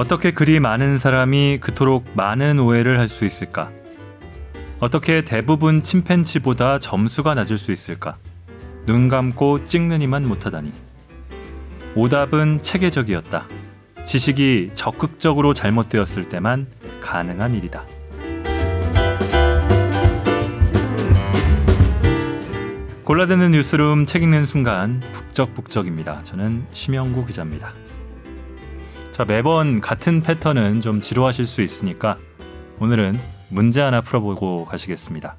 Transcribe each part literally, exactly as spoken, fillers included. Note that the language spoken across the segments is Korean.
어떻게 그리 많은 사람이 그토록 많은 오해를 할 수 있을까? 어떻게 대부분 침팬지보다 점수가 낮을 수 있을까? 눈 감고 찍는 이만 못하다니. 오답은 체계적이었다. 지식이 적극적으로 잘못되었을 때만 가능한 일이다. 골라드는 뉴스룸, 책 읽는 순간 북적북적입니다. 저는 심영구 기자입니다. 자, 매번 같은 패턴은 좀 지루하실 수 있으니까 오늘은 문제 하나 풀어보고 가시겠습니다.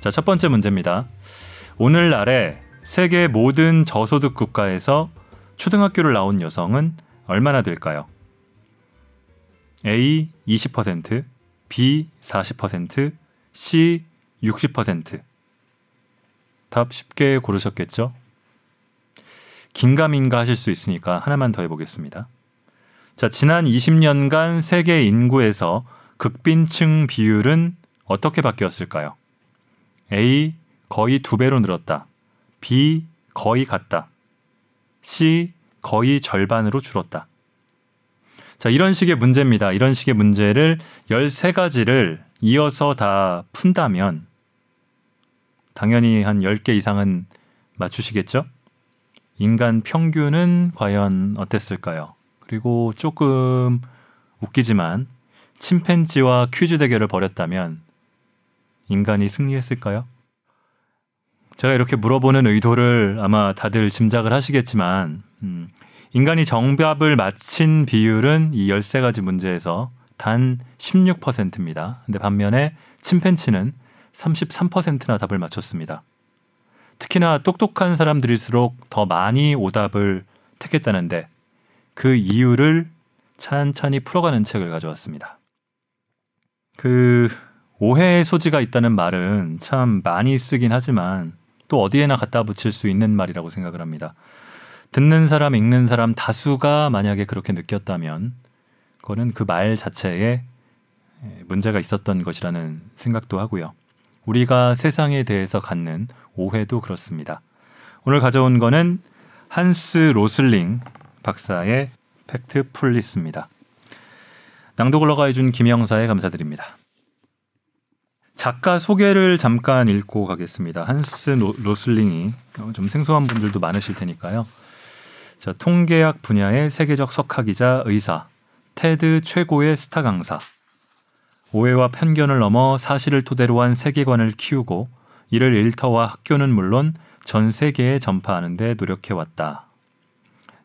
자, 첫 번째 문제입니다. 오늘날에 세계 모든 저소득 국가에서 초등학교를 나온 여성은 얼마나 될까요? A. 이십 퍼센트, B. 사십 퍼센트, C. 육십 퍼센트. 답 쉽게 고르셨겠죠? 긴가민가 하실 수 있으니까 하나만 더 해보겠습니다. 자, 지난 이십 년간 세계 인구에서 극빈층 비율은 어떻게 바뀌었을까요? A. 거의 두 배로 늘었다. B. 거의 같다. C. 거의 절반으로 줄었다. 자, 이런 식의 문제입니다. 이런 식의 문제를 열세 가지를 이어서 다 푼다면 당연히 한 열 개 이상은 맞추시겠죠? 인간 평균은 과연 어땠을까요? 그리고 조금 웃기지만 침팬지와 퀴즈 대결을 벌였다면 인간이 승리했을까요? 제가 이렇게 물어보는 의도를 아마 다들 짐작을 하시겠지만 음, 인간이 정답을 맞힌 비율은 이 열세 가지 문제에서 단 십육 퍼센트입니다. 근데 반면에 침팬지는 삼십삼 퍼센트나 답을 맞췄습니다. 특히나 똑똑한 사람들일수록 더 많이 오답을 택했다는데 그 이유를 찬찬히 풀어가는 책을 가져왔습니다. 그 오해의 소지가 있다는 말은 참 많이 쓰긴 하지만 또 어디에나 갖다 붙일 수 있는 말이라고 생각을 합니다. 듣는 사람, 읽는 사람 다수가 만약에 그렇게 느꼈다면 그거는 그 말 자체에 문제가 있었던 것이라는 생각도 하고요. 우리가 세상에 대해서 갖는 오해도 그렇습니다. 오늘 가져온 거는 한스 로슬링 박사의 팩트 풀리스입니다. 낭독을 허가해준 김영사에 감사드립니다. 작가 소개를 잠깐 읽고 가겠습니다. 한스 로, 로슬링이 좀 생소한 분들도 많으실 테니까요. 자, 통계학 분야의 세계적 석학이자 의사, 테드 최고의 스타 강사, 오해와 편견을 넘어 사실을 토대로 한 세계관을 키우고 이를 일터와 학교는 물론 전 세계에 전파하는 데 노력해왔다.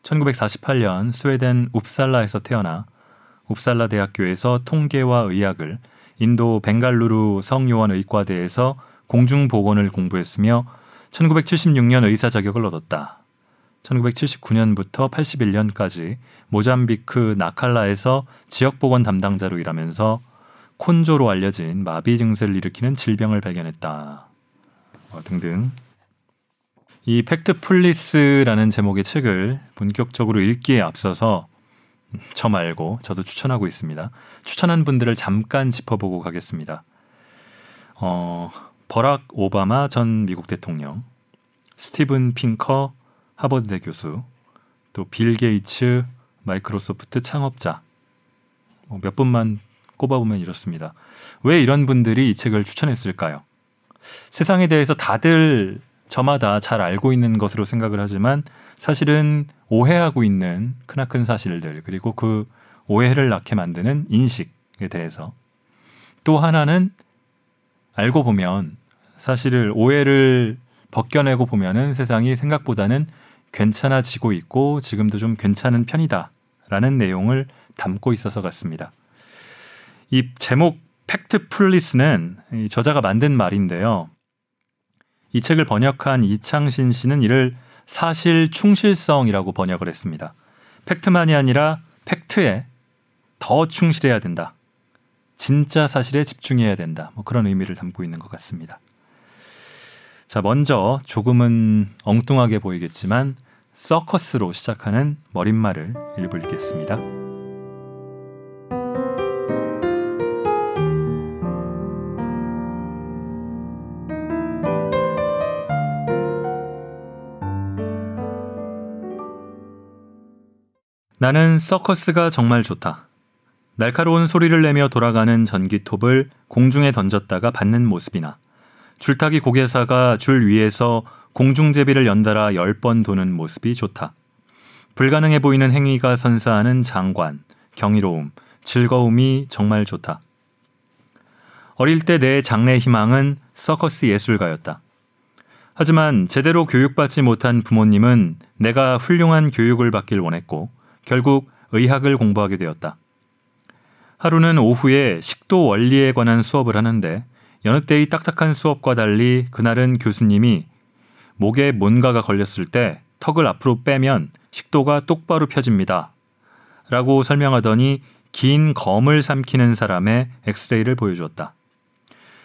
천구백사십팔 년 스웨덴 웁살라에서 태어나 웁살라 대학교에서 통계와 의학을, 인도 벵갈루루 성요원 의과대에서 공중보건을 공부했으며 천구백칠십육 년 의사 자격을 얻었다. 천구백칠십구 년부터 팔십일 년까지 모잠비크 나칼라에서 지역보건 담당자로 일하면서 콘조로 알려진 마비 증세를 일으키는 질병을 발견했다. 어, 등등. 이 팩트 풀리스라는 제목의 책을 본격적으로 읽기에 앞서서 저 말고 저도 추천하고 있습니다. 추천한 분들을 잠깐 짚어보고 가겠습니다. 어, 버락 오바마 전 미국 대통령, 스티븐 핑커 하버드대 교수, 또 빌 게이츠 마이크로소프트 창업자, 어, 몇 분만 꼽아보면 이렇습니다. 왜 이런 분들이 이 책을 추천했을까요? 세상에 대해서 다들 저마다 잘 알고 있는 것으로 생각을 하지만 사실은 오해하고 있는 크나큰 사실들, 그리고 그 오해를 낳게 만드는 인식에 대해서, 또 하나는 알고 보면 사실을, 오해를 벗겨내고 보면은 세상이 생각보다는 괜찮아지고 있고 지금도 좀 괜찮은 편이다 라는 내용을 담고 있어서 같습니다. 이 제목 팩트 풀리스는 저자가 만든 말인데요. 이 책을 번역한 이창신 씨는 이를 사실 충실성이라고 번역을 했습니다. 팩트만이 아니라 팩트에 더 충실해야 된다. 진짜 사실에 집중해야 된다. 뭐 그런 의미를 담고 있는 것 같습니다. 자, 먼저 조금은 엉뚱하게 보이겠지만 서커스로 시작하는 머릿말을 일부 읽겠습니다. 나는 서커스가 정말 좋다. 날카로운 소리를 내며 돌아가는 전기톱을 공중에 던졌다가 받는 모습이나 줄타기 고개사가 줄 위에서 공중제비를 연달아 열 번 도는 모습이 좋다. 불가능해 보이는 행위가 선사하는 장관, 경이로움, 즐거움이 정말 좋다. 어릴 때 내 장래 희망은 서커스 예술가였다. 하지만 제대로 교육받지 못한 부모님은 내가 훌륭한 교육을 받길 원했고 결국 의학을 공부하게 되었다. 하루는 오후에 식도 원리에 관한 수업을 하는데 여느 때의 딱딱한 수업과 달리 그날은 교수님이 목에 뭔가가 걸렸을 때 턱을 앞으로 빼면 식도가 똑바로 펴집니다. 라고 설명하더니 긴 검을 삼키는 사람의 엑스레이를 보여주었다.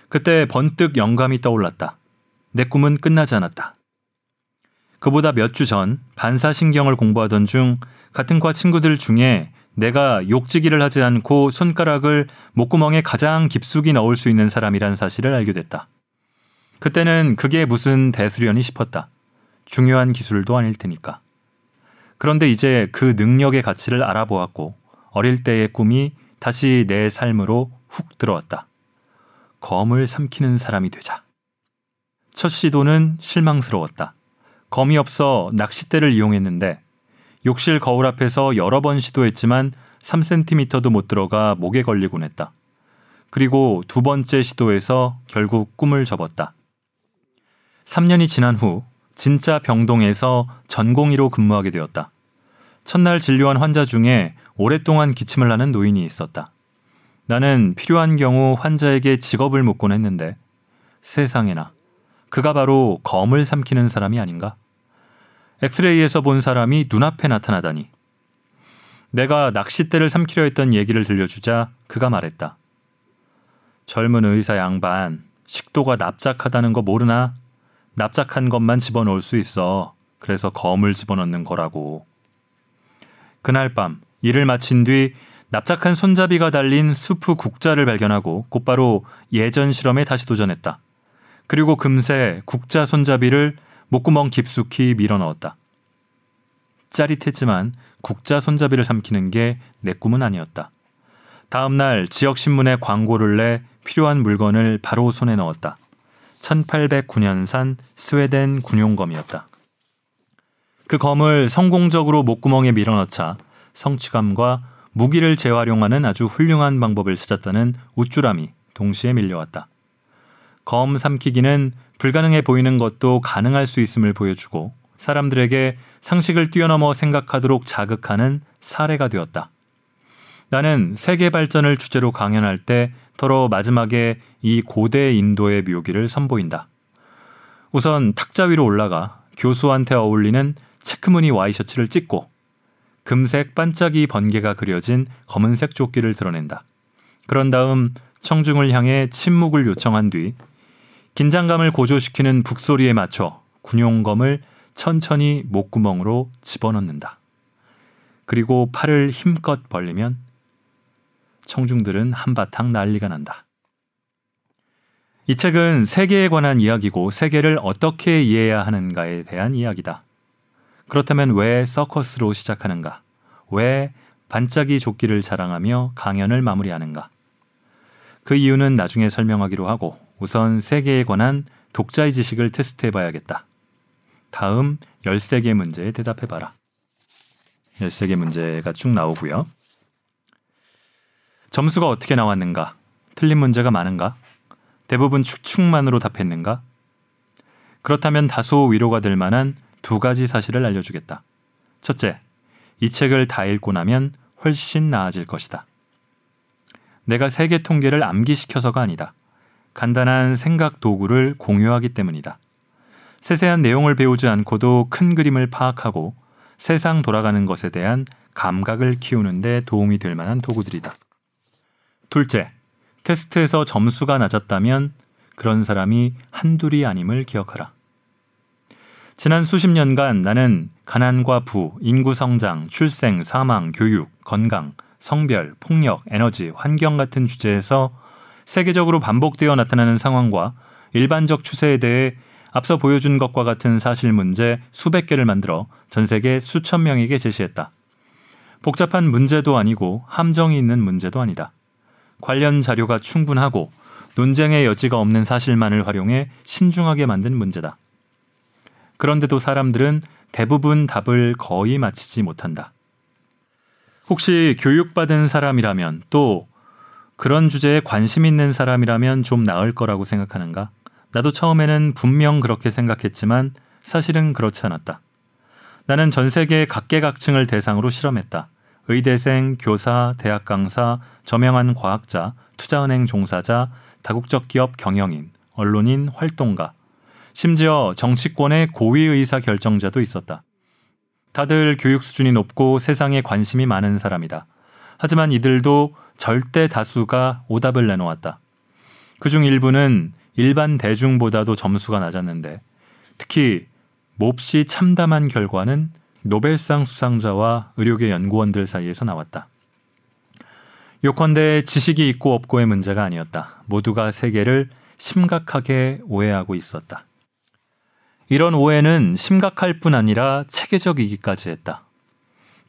그때 번뜩 영감이 떠올랐다. 내 꿈은 끝나지 않았다. 그보다 몇 주 전 반사신경을 공부하던 중 같은 과 친구들 중에 내가 욕지기를 하지 않고 손가락을 목구멍에 가장 깊숙이 넣을 수 있는 사람이란 사실을 알게 됐다. 그때는 그게 무슨 대수련이 싶었다. 중요한 기술도 아닐 테니까. 그런데 이제 그 능력의 가치를 알아보았고 어릴 때의 꿈이 다시 내 삶으로 훅 들어왔다. 검을 삼키는 사람이 되자. 첫 시도는 실망스러웠다. 검이 없어 낚싯대를 이용했는데 욕실 거울 앞에서 여러 번 시도했지만 삼 센티미터도 못 들어가 목에 걸리곤 했다. 그리고 두 번째 시도에서 결국 꿈을 접었다. 삼 년이 지난 후 진짜 병동에서 전공의로 근무하게 되었다. 첫날 진료한 환자 중에 오랫동안 기침을 하는 노인이 있었다. 나는 필요한 경우 환자에게 직업을 묻곤 했는데 세상에나 그가 바로 검을 삼키는 사람이 아닌가? 엑스레이에서 본 사람이 눈앞에 나타나다니. 내가 낚싯대를 삼키려 했던 얘기를 들려주자 그가 말했다. 젊은 의사 양반, 식도가 납작하다는 거 모르나? 납작한 것만 집어넣을 수 있어. 그래서 검을 집어넣는 거라고. 그날 밤 일을 마친 뒤 납작한 손잡이가 달린 수프 국자를 발견하고 곧바로 예전 실험에 다시 도전했다. 그리고 금세 국자 손잡이를 목구멍 깊숙이 밀어넣었다. 짜릿했지만 국자 손잡이를 삼키는 게 내 꿈은 아니었다. 다음 날 지역신문에 광고를 내 필요한 물건을 바로 손에 넣었다. 천팔백구 년산 스웨덴 군용검이었다. 그 검을 성공적으로 목구멍에 밀어넣자 성취감과 무기를 재활용하는 아주 훌륭한 방법을 찾았다는 우쭐함이 동시에 밀려왔다. 검 삼키기는 불가능해 보이는 것도 가능할 수 있음을 보여주고 사람들에게 상식을 뛰어넘어 생각하도록 자극하는 사례가 되었다. 나는 세계 발전을 주제로 강연할 때 더러 마지막에 이 고대 인도의 묘기를 선보인다. 우선 탁자 위로 올라가 교수한테 어울리는 체크무늬 와이셔츠를 찢고 금색 반짝이 번개가 그려진 검은색 조끼를 드러낸다. 그런 다음 청중을 향해 침묵을 요청한 뒤 긴장감을 고조시키는 북소리에 맞춰 군용검을 천천히 목구멍으로 집어넣는다. 그리고 팔을 힘껏 벌리면 청중들은 한바탕 난리가 난다. 이 책은 세계에 관한 이야기고 세계를 어떻게 이해해야 하는가에 대한 이야기다. 그렇다면 왜 서커스로 시작하는가? 왜 반짝이 조끼를 자랑하며 강연을 마무리하는가? 그 이유는 나중에 설명하기로 하고 우선 세계에 관한 독자의 지식을 테스트해봐야겠다. 다음 열세 개 문제에 대답해봐라. 열세 개 문제가 쭉 나오고요. 점수가 어떻게 나왔는가? 틀린 문제가 많은가? 대부분 추측만으로 답했는가? 그렇다면 다소 위로가 될 만한 두 가지 사실을 알려주겠다. 첫째, 이 책을 다 읽고 나면 훨씬 나아질 것이다. 내가 세계 통계를 암기시켜서가 아니다. 간단한 생각 도구를 공유하기 때문이다. 세세한 내용을 배우지 않고도 큰 그림을 파악하고 세상 돌아가는 것에 대한 감각을 키우는 데 도움이 될 만한 도구들이다. 둘째, 테스트에서 점수가 낮았다면 그런 사람이 한둘이 아님을 기억하라. 지난 수십 년간 나는 가난과 부, 인구 성장, 출생, 사망, 교육, 건강, 성별, 폭력, 에너지, 환경 같은 주제에서 세계적으로 반복되어 나타나는 상황과 일반적 추세에 대해 앞서 보여준 것과 같은 사실 문제 수백 개를 만들어 전 세계 수천 명에게 제시했다. 복잡한 문제도 아니고 함정이 있는 문제도 아니다. 관련 자료가 충분하고 논쟁의 여지가 없는 사실만을 활용해 신중하게 만든 문제다. 그런데도 사람들은 대부분 답을 거의 맞히지 못한다. 혹시 교육받은 사람이라면 또 그런 주제에 관심 있는 사람이라면 좀 나을 거라고 생각하는가? 나도 처음에는 분명 그렇게 생각했지만 사실은 그렇지 않았다. 나는 전 세계 각계각층을 대상으로 실험했다. 의대생, 교사, 대학 강사, 저명한 과학자, 투자은행 종사자, 다국적 기업 경영인, 언론인, 활동가, 심지어 정치권의 고위 의사 결정자도 있었다. 다들 교육 수준이 높고 세상에 관심이 많은 사람이다. 하지만 이들도 절대 다수가 오답을 내놓았다. 그중 일부는 일반 대중보다도 점수가 낮았는데 특히 몹시 참담한 결과는 노벨상 수상자와 의료계 연구원들 사이에서 나왔다. 요컨대 지식이 있고 없고의 문제가 아니었다. 모두가 세계를 심각하게 오해하고 있었다. 이런 오해는 심각할 뿐 아니라 체계적이기까지 했다.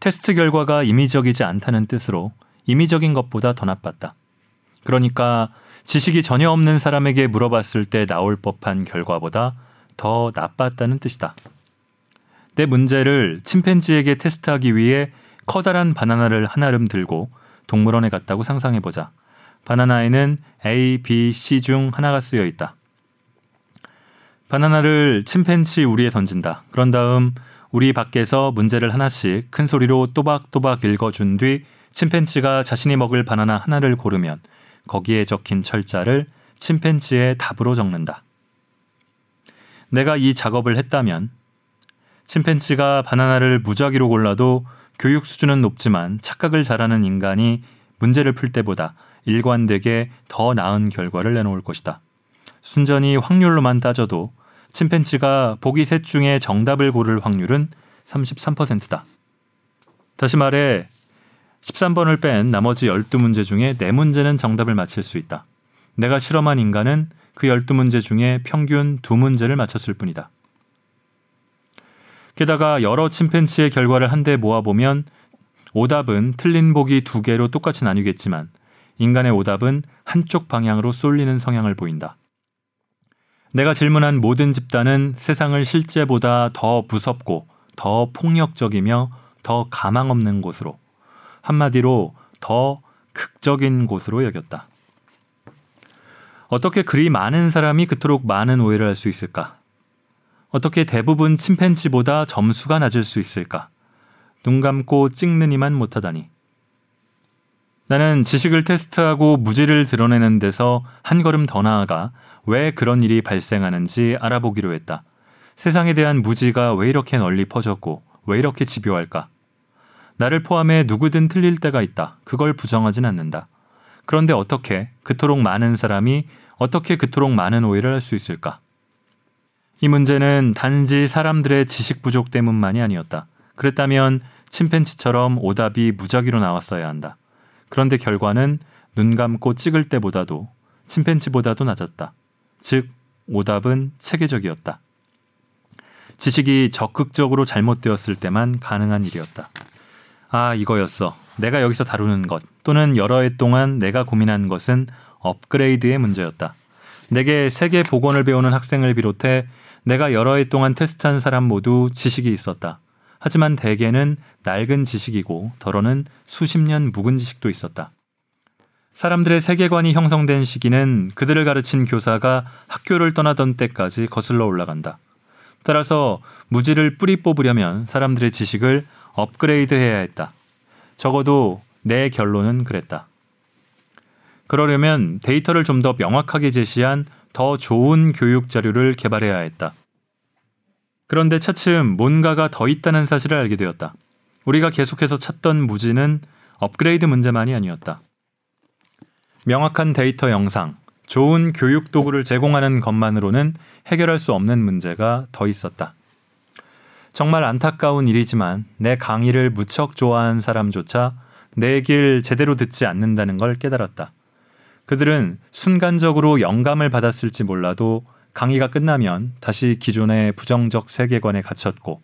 테스트 결과가 임의적이지 않다는 뜻으로 임의적인 것보다 더 나빴다. 그러니까 지식이 전혀 없는 사람에게 물어봤을 때 나올 법한 결과보다 더 나빴다는 뜻이다. 내 문제를 침팬지에게 테스트하기 위해 커다란 바나나를 한 알음 들고 동물원에 갔다고 상상해보자. 바나나에는 A, B, C 중 하나가 쓰여 있다. 바나나를 침팬지 우리에 던진다. 그런 다음 우리 밖에서 문제를 하나씩 큰 소리로 또박또박 읽어준 뒤 침팬지가 자신이 먹을 바나나 하나를 고르면 거기에 적힌 철자를 침팬지의 답으로 적는다. 내가 이 작업을 했다면 침팬지가 바나나를 무작위로 골라도 교육 수준은 높지만 착각을 잘하는 인간이 문제를 풀 때보다 일관되게 더 나은 결과를 내놓을 것이다. 순전히 확률로만 따져도 침팬지가 보기 셋 중에 정답을 고를 확률은 삼십삼 퍼센트다. 다시 말해 십삼 번을 뺀 나머지 열두 문제 중에 네 문제는 정답을 맞힐 수 있다. 내가 실험한 인간은 그 열두 문제 중에 평균 두 문제를 맞췄을 뿐이다. 게다가 여러 침팬지의 결과를 한데 모아보면 오답은 틀린 보기 두 개로 똑같이 나뉘겠지만 인간의 오답은 한쪽 방향으로 쏠리는 성향을 보인다. 내가 질문한 모든 집단은 세상을 실제보다 더 무섭고 더 폭력적이며 더 가망 없는 곳으로, 한마디로 더 극적인 곳으로 여겼다. 어떻게 그리 많은 사람이 그토록 많은 오해를 할 수 있을까? 어떻게 대부분 침팬지보다 점수가 낮을 수 있을까? 눈 감고 찍는 이만 못하다니. 나는 지식을 테스트하고 무지를 드러내는 데서 한 걸음 더 나아가 왜 그런 일이 발생하는지 알아보기로 했다. 세상에 대한 무지가 왜 이렇게 널리 퍼졌고 왜 이렇게 집요할까? 나를 포함해 누구든 틀릴 때가 있다. 그걸 부정하진 않는다. 그런데 어떻게 그토록 많은 사람이 어떻게 그토록 많은 오해를 할 수 있을까? 이 문제는 단지 사람들의 지식 부족 때문만이 아니었다. 그랬다면 침팬지처럼 오답이 무작위로 나왔어야 한다. 그런데 결과는 눈 감고 찍을 때보다도 침팬지보다도 낮았다. 즉, 오답은 체계적이었다. 지식이 적극적으로 잘못되었을 때만 가능한 일이었다. 아, 이거였어. 내가 여기서 다루는 것 또는 여러 해 동안 내가 고민한 것은 업그레이드의 문제였다. 내게 세계 복원을 배우는 학생을 비롯해 내가 여러 해 동안 테스트한 사람 모두 지식이 있었다. 하지만 대개는 낡은 지식이고 더러는 수십 년 묵은 지식도 있었다. 사람들의 세계관이 형성된 시기는 그들을 가르친 교사가 학교를 떠나던 때까지 거슬러 올라간다. 따라서 무지를 뿌리 뽑으려면 사람들의 지식을 업그레이드해야 했다. 적어도 내 결론은 그랬다. 그러려면 데이터를 좀 더 명확하게 제시한 더 좋은 교육 자료를 개발해야 했다. 그런데 차츰 뭔가가 더 있다는 사실을 알게 되었다. 우리가 계속해서 찾던 무지는 업그레이드 문제만이 아니었다. 명확한 데이터 영상, 좋은 교육 도구를 제공하는 것만으로는 해결할 수 없는 문제가 더 있었다. 정말 안타까운 일이지만 내 강의를 무척 좋아하는 사람조차 내 얘기를 제대로 듣지 않는다는 걸 깨달았다. 그들은 순간적으로 영감을 받았을지 몰라도 강의가 끝나면 다시 기존의 부정적 세계관에 갇혔고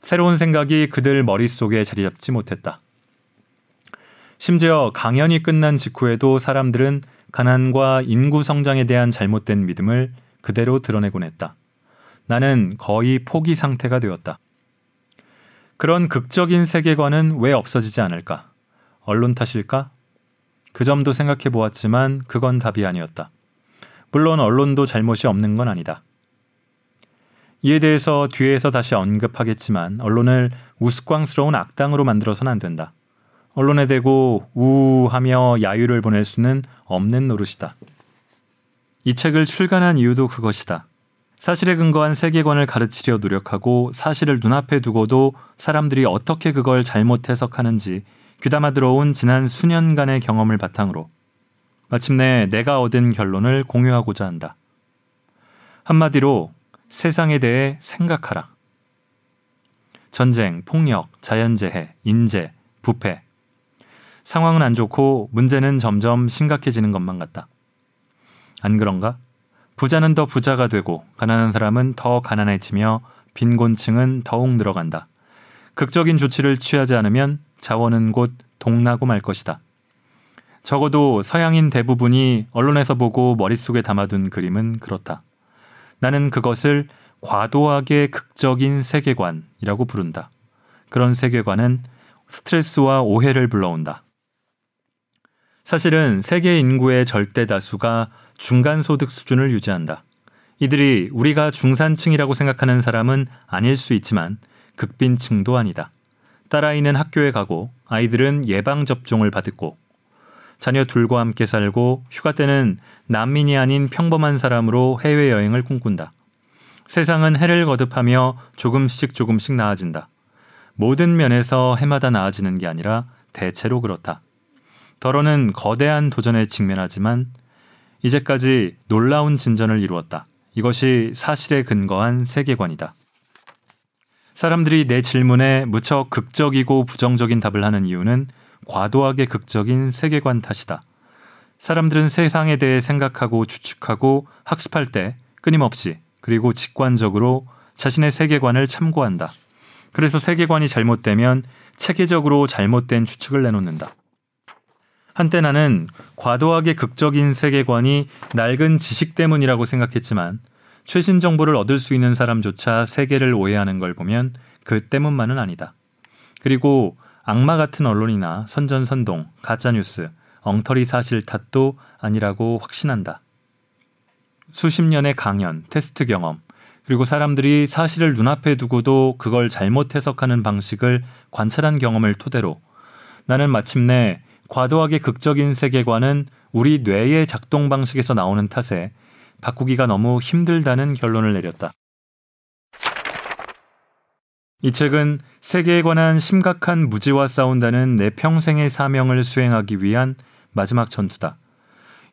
새로운 생각이 그들 머릿속에 자리 잡지 못했다. 심지어 강연이 끝난 직후에도 사람들은 가난과 인구 성장에 대한 잘못된 믿음을 그대로 드러내곤 했다. 나는 거의 포기 상태가 되었다. 그런 극적인 세계관은 왜 없어지지 않을까? 언론 탓일까? 그 점도 생각해 보았지만 그건 답이 아니었다. 물론 언론도 잘못이 없는 건 아니다. 이에 대해서 뒤에서 다시 언급하겠지만 언론을 우스꽝스러운 악당으로 만들어서는 안 된다. 언론에 대고 우우하며 야유를 보낼 수는 없는 노릇이다. 이 책을 출간한 이유도 그것이다. 사실에 근거한 세계관을 가르치려 노력하고 사실을 눈앞에 두고도 사람들이 어떻게 그걸 잘못 해석하는지 귀담아 들어온 지난 수년간의 경험을 바탕으로 마침내 내가 얻은 결론을 공유하고자 한다. 한마디로 세상에 대해 생각하라. 전쟁, 폭력, 자연재해, 인재, 부패. 상황은 안 좋고 문제는 점점 심각해지는 것만 같다. 안 그런가? 부자는 더 부자가 되고 가난한 사람은 더 가난해지며 빈곤층은 더욱 늘어간다. 극적인 조치를 취하지 않으면 자원은 곧 동나고 말 것이다. 적어도 서양인 대부분이 언론에서 보고 머릿속에 담아둔 그림은 그렇다. 나는 그것을 과도하게 극적인 세계관이라고 부른다. 그런 세계관은 스트레스와 오해를 불러온다. 사실은 세계 인구의 절대 다수가 중간소득 수준을 유지한다. 이들이 우리가 중산층이라고 생각하는 사람은 아닐 수 있지만 극빈층도 아니다. 딸아이는 학교에 가고 아이들은 예방접종을 받았고 자녀 둘과 함께 살고 휴가 때는 난민이 아닌 평범한 사람으로 해외여행을 꿈꾼다. 세상은 해를 거듭하며 조금씩 조금씩 나아진다. 모든 면에서 해마다 나아지는 게 아니라 대체로 그렇다. 더러는 거대한 도전에 직면하지만 이제까지 놀라운 진전을 이루었다. 이것이 사실에 근거한 세계관이다. 사람들이 내 질문에 무척 극적이고 부정적인 답을 하는 이유는 과도하게 극적인 세계관 탓이다. 사람들은 세상에 대해 생각하고 추측하고 학습할 때 끊임없이 그리고 직관적으로 자신의 세계관을 참고한다. 그래서 세계관이 잘못되면 체계적으로 잘못된 추측을 내놓는다. 한때 나는 과도하게 극적인 세계관이 낡은 지식 때문이라고 생각했지만 최신 정보를 얻을 수 있는 사람조차 세계를 오해하는 걸 보면 그 때문만은 아니다. 그리고 악마 같은 언론이나 선전선동, 가짜뉴스, 엉터리 사실 탓도 아니라고 확신한다. 수십 년의 강연, 테스트 경험, 그리고 사람들이 사실을 눈앞에 두고도 그걸 잘못 해석하는 방식을 관찰한 경험을 토대로 나는 마침내 과도하게 극적인 세계관은 우리 뇌의 작동 방식에서 나오는 탓에 바꾸기가 너무 힘들다는 결론을 내렸다. 이 책은 세계에 관한 심각한 무지와 싸운다는 내 평생의 사명을 수행하기 위한 마지막 전투다.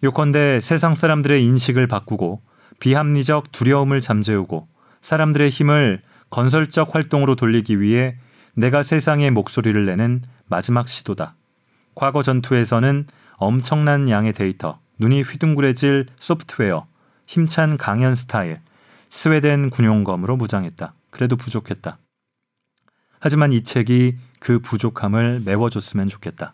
요컨대 세상 사람들의 인식을 바꾸고 비합리적 두려움을 잠재우고 사람들의 힘을 건설적 활동으로 돌리기 위해 내가 세상의 목소리를 내는 마지막 시도다. 과거 전투에서는 엄청난 양의 데이터, 눈이 휘둥그레질 소프트웨어, 힘찬 강연 스타일, 스웨덴 군용검으로 무장했다. 그래도 부족했다. 하지만 이 책이 그 부족함을 메워줬으면 좋겠다.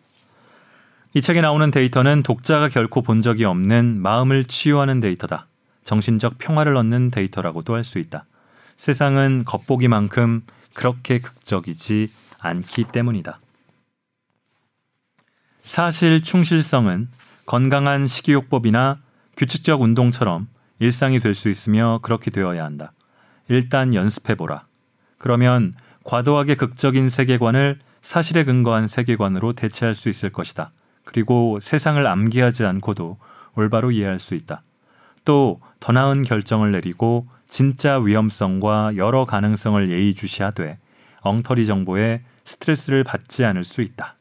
이 책에 나오는 데이터는 독자가 결코 본 적이 없는 마음을 치유하는 데이터다. 정신적 평화를 얻는 데이터라고도 할 수 있다. 세상은 겉보기만큼 그렇게 극적이지 않기 때문이다. 사실 충실성은 건강한 식이요법이나 규칙적 운동처럼 일상이 될 수 있으며 그렇게 되어야 한다. 일단 연습해보라. 그러면 과도하게 극적인 세계관을 사실에 근거한 세계관으로 대체할 수 있을 것이다. 그리고 세상을 암기하지 않고도 올바로 이해할 수 있다. 또 더 나은 결정을 내리고 진짜 위험성과 여러 가능성을 예의주시하되 엉터리 정보에 스트레스를 받지 않을 수 있다.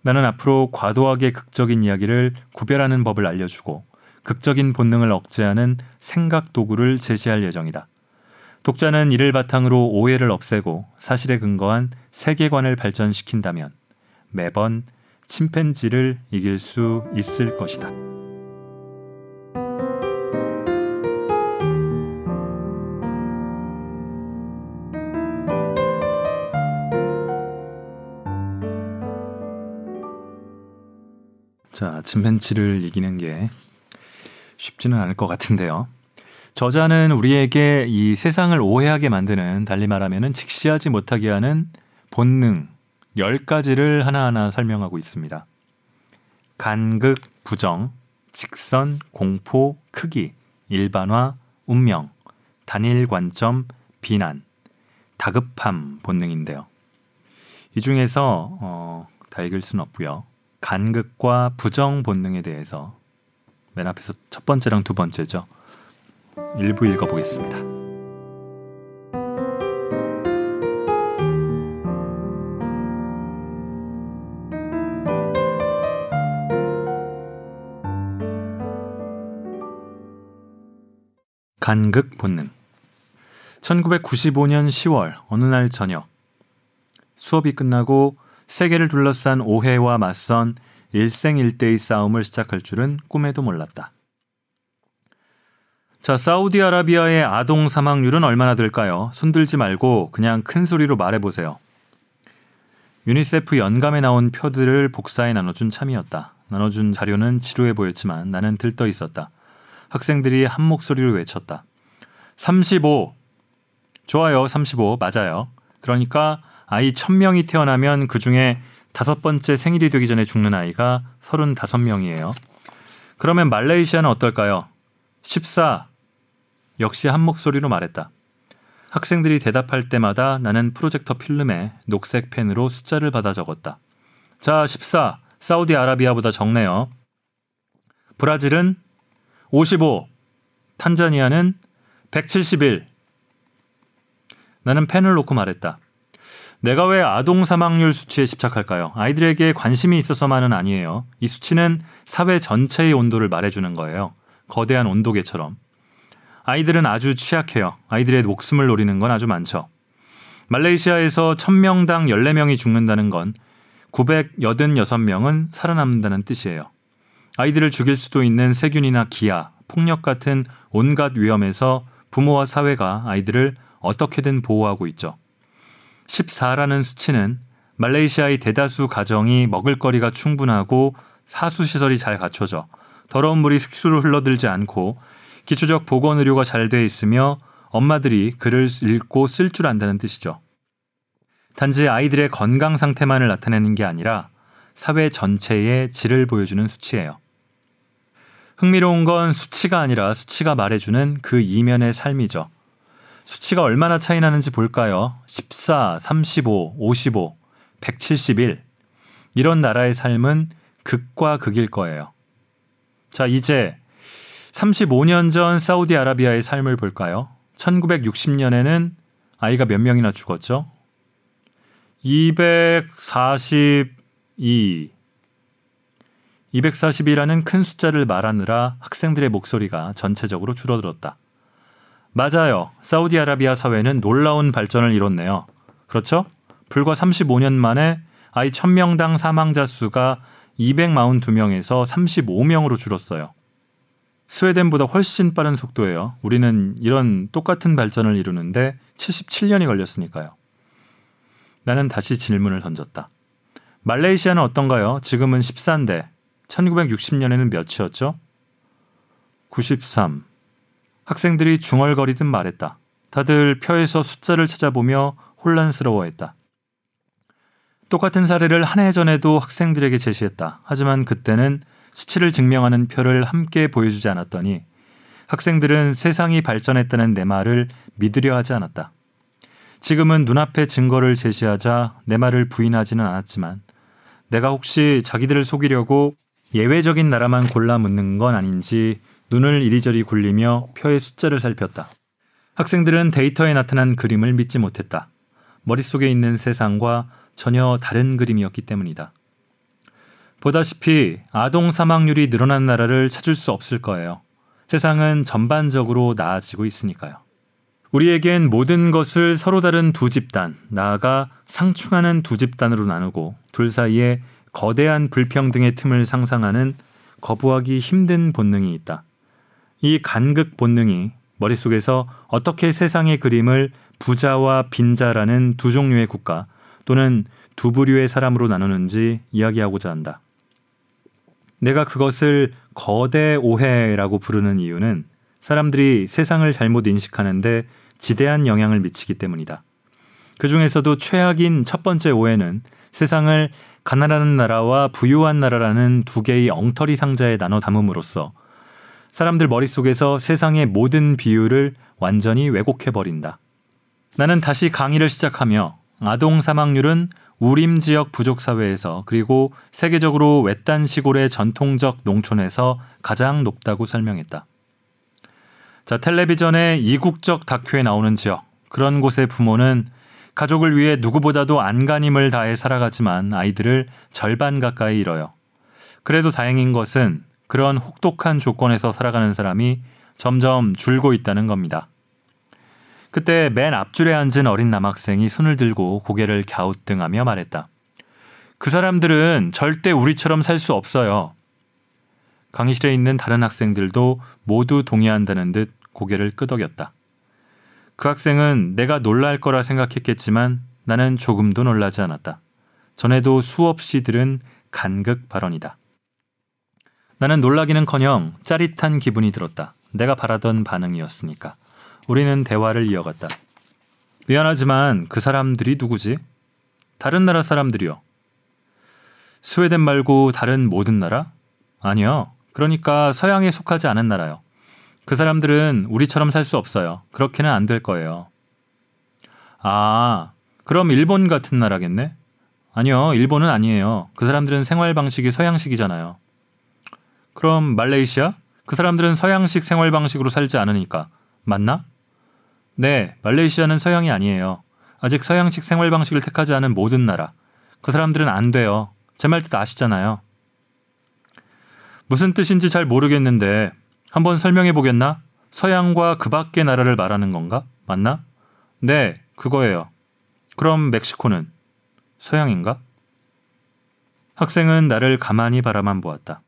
나는 앞으로 과도하게 극적인 이야기를 구별하는 법을 알려주고 극적인 본능을 억제하는 생각 도구를 제시할 예정이다. 독자는 이를 바탕으로 오해를 없애고 사실에 근거한 세계관을 발전시킨다면 매번 침팬지를 이길 수 있을 것이다. 자, 침팬지를 이기는 게 쉽지는 않을 것 같은데요. 저자는 우리에게 이 세상을 오해하게 만드는, 달리 말하면 직시하지 못하게 하는 본능 열 가지를 하나하나 설명하고 있습니다. 간극, 부정, 직선, 공포, 크기, 일반화, 운명, 단일 관점, 비난, 다급함 본능인데요. 이 중에서 어, 다 읽을 수는 없고요. 간극과 부정 본능에 대해서 맨 앞에서 첫 번째랑 두 번째죠. 일부 읽어보겠습니다. 간극 본능. 천구백구십오년 시월 어느 날 저녁, 수업이 끝나고 세계를 둘러싼 오해와 맞선 일생일대의 싸움을 시작할 줄은 꿈에도 몰랐다. 자, 사우디아라비아의 아동 사망률은 얼마나 될까요? 손들지 말고 그냥 큰 소리로 말해보세요. 유니세프 연감에 나온 표들을 복사해 나눠준 참이었다. 나눠준 자료는 지루해 보였지만 나는 들떠 있었다. 학생들이 한 목소리로 외쳤다. 삼십오. 좋아요, 삼십오. 맞아요. 그러니까 아이 천 명이 태어나면 그중에 다섯 번째 생일이 되기 전에 죽는 아이가 서른다섯 명이에요. 그러면 말레이시아는 어떨까요? 십사. 역시 한 목소리로 말했다. 학생들이 대답할 때마다 나는 프로젝터 필름에 녹색 펜으로 숫자를 받아 적었다. 자, 십사. 사우디아라비아보다 적네요. 브라질은 오십오, 탄자니아는 백칠십일. 나는 펜을 놓고 말했다. 내가 왜 아동 사망률 수치에 집착할까요? 아이들에게 관심이 있어서만은 아니에요. 이 수치는 사회 전체의 온도를 말해주는 거예요. 거대한 온도계처럼. 아이들은 아주 취약해요. 아이들의 목숨을 노리는 건 아주 많죠. 말레이시아에서 천 명당 열네 명이 죽는다는 건 구백팔십육 명은 살아남는다는 뜻이에요. 아이들을 죽일 수도 있는 세균이나 기아, 폭력 같은 온갖 위험에서 부모와 사회가 아이들을 어떻게든 보호하고 있죠. 십사라는 수치는 말레이시아의 대다수 가정이 먹을거리가 충분하고 하수시설이 잘 갖춰져 더러운 물이 식수로 흘러들지 않고 기초적 보건의료가 잘 돼 있으며 엄마들이 글을 읽고 쓸 줄 안다는 뜻이죠. 단지 아이들의 건강 상태만을 나타내는 게 아니라 사회 전체의 질을 보여주는 수치예요. 흥미로운 건 수치가 아니라 수치가 말해주는 그 이면의 삶이죠. 수치가 얼마나 차이 나는지 볼까요? 십사, 삼십오, 오십오, 백칠십일. 이런 나라의 삶은 극과 극일 거예요. 자, 이제 삼십오 년 전 사우디아라비아의 삶을 볼까요? 천구백육십년에는 아이가 몇 명이나 죽었죠? 이백사십 이 이백사십이라는 큰 숫자를 말하느라 학생들의 목소리가 전체적으로 줄어들었다. 맞아요. 사우디아라비아 사회는 놀라운 발전을 이뤘네요. 그렇죠? 불과 삼십오 년 만에 아이 천 명당 사망자 수가 이백사십이 명에서 삼십오 명으로 줄었어요. 스웨덴보다 훨씬 빠른 속도예요. 우리는 이런 똑같은 발전을 이루는데 칠십칠 년이 걸렸으니까요. 나는 다시 질문을 던졌다. 말레이시아는 어떤가요? 지금은 십사인데 천구백육십년에는 몇이었죠? 구십삼. 학생들이 중얼거리듯 말했다. 다들 표에서 숫자를 찾아보며 혼란스러워했다. 똑같은 사례를 한 해 전에도 학생들에게 제시했다. 하지만 그때는 수치를 증명하는 표를 함께 보여주지 않았더니 학생들은 세상이 발전했다는 내 말을 믿으려 하지 않았다. 지금은 눈앞에 증거를 제시하자 내 말을 부인하지는 않았지만 내가 혹시 자기들을 속이려고 예외적인 나라만 골라 묻는 건 아닌지 눈을 이리저리 굴리며 표의 숫자를 살폈다. 학생들은 데이터에 나타난 그림을 믿지 못했다. 머릿속에 있는 세상과 전혀 다른 그림이었기 때문이다. 보다시피 아동 사망률이 늘어난 나라를 찾을 수 없을 거예요. 세상은 전반적으로 나아지고 있으니까요. 우리에겐 모든 것을 서로 다른 두 집단, 나아가 상충하는 두 집단으로 나누고 둘 사이에 거대한 불평등의 틈을 상상하는 거부하기 힘든 본능이 있다. 이 간극 본능이 머릿속에서 어떻게 세상의 그림을 부자와 빈자라는 두 종류의 국가 또는 두 부류의 사람으로 나누는지 이야기하고자 한다. 내가 그것을 거대 오해라고 부르는 이유는 사람들이 세상을 잘못 인식하는데 지대한 영향을 미치기 때문이다. 그 중에서도 최악인 첫 번째 오해는 세상을 가난한 나라와 부유한 나라라는 두 개의 엉터리 상자에 나눠 담음으로써 사람들 머릿속에서 세상의 모든 비유를 완전히 왜곡해버린다. 나는 다시 강의를 시작하며 아동 사망률은 우림 지역 부족 사회에서 그리고 세계적으로 외딴 시골의 전통적 농촌에서 가장 높다고 설명했다. 자, 텔레비전의 이국적 다큐에 나오는 지역, 그런 곳의 부모는 가족을 위해 누구보다도 안간힘을 다해 살아가지만 아이들을 절반 가까이 잃어요. 그래도 다행인 것은 그런 혹독한 조건에서 살아가는 사람이 점점 줄고 있다는 겁니다. 그때 맨 앞줄에 앉은 어린 남학생이 손을 들고 고개를 갸우뚱하며 말했다. 그 사람들은 절대 우리처럼 살 수 없어요. 강의실에 있는 다른 학생들도 모두 동의한다는 듯 고개를 끄덕였다. 그 학생은 내가 놀랄 거라 생각했겠지만 나는 조금도 놀라지 않았다. 전에도 수없이 들은 간극 발언이다. 나는 놀라기는커녕 짜릿한 기분이 들었다. 내가 바라던 반응이었으니까. 우리는 대화를 이어갔다. 미안하지만 그 사람들이 누구지? 다른 나라 사람들이요. 스웨덴 말고 다른 모든 나라? 아니요. 그러니까 서양에 속하지 않은 나라요. 그 사람들은 우리처럼 살 수 없어요. 그렇게는 안 될 거예요. 아, 그럼 일본 같은 나라겠네? 아니요. 일본은 아니에요. 그 사람들은 생활 방식이 서양식이잖아요. 그럼 말레이시아? 그 사람들은 서양식 생활 방식으로 살지 않으니까. 맞나? 네, 말레이시아는 서양이 아니에요. 아직 서양식 생활 방식을 택하지 않은 모든 나라. 그 사람들은 안 돼요. 제 말 뜻 아시잖아요. 무슨 뜻인지 잘 모르겠는데 한번 설명해 보겠나? 서양과 그 밖의 나라를 말하는 건가? 맞나? 네, 그거예요. 그럼 멕시코는? 서양인가? 학생은 나를 가만히 바라만 보았다.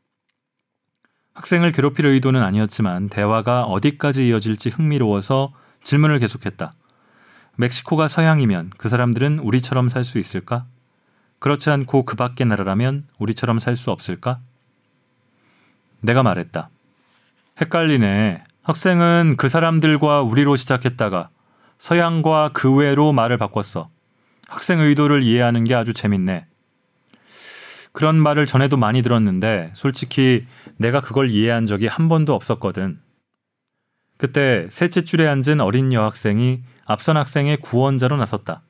학생을 괴롭힐 의도는 아니었지만 대화가 어디까지 이어질지 흥미로워서 질문을 계속했다. 멕시코가 서양이면 그 사람들은 우리처럼 살 수 있을까? 그렇지 않고 그 밖의 나라라면 우리처럼 살 수 없을까? 내가 말했다. 헷갈리네. 학생은 그 사람들과 우리로 시작했다가 서양과 그 외로 말을 바꿨어. 학생 의도를 이해하는 게 아주 재밌네. 그런 말을 전에도 많이 들었는데 솔직히 내가 그걸 이해한 적이 한 번도 없었거든. 그때 셋째 줄에 앉은 어린 여학생이 앞선 학생의 구원자로 나섰다.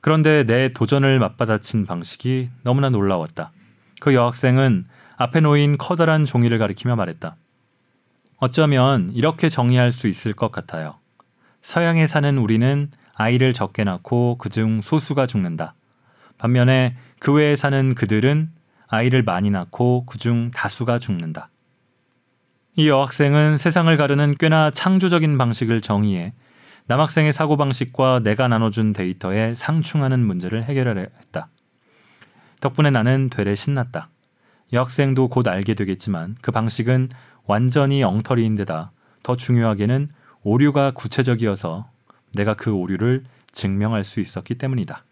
그런데 내 도전을 맞받아친 방식이 너무나 놀라웠다. 그 여학생은 앞에 놓인 커다란 종이를 가리키며 말했다. 어쩌면 이렇게 정의할 수 있을 것 같아요. 서양에 사는 우리는 아이를 적게 낳고 그중 소수가 죽는다. 반면에 그 외에 사는 그들은 아이를 많이 낳고 그중 다수가 죽는다. 이 여학생은 세상을 가르는 꽤나 창조적인 방식을 정의해 남학생의 사고방식과 내가 나눠준 데이터에 상충하는 문제를 해결하려 했다. 덕분에 나는 되레 신났다. 여학생도 곧 알게 되겠지만 그 방식은 완전히 엉터리인데다 더 중요하게는 오류가 구체적이어서 내가 그 오류를 증명할 수 있었기 때문이다.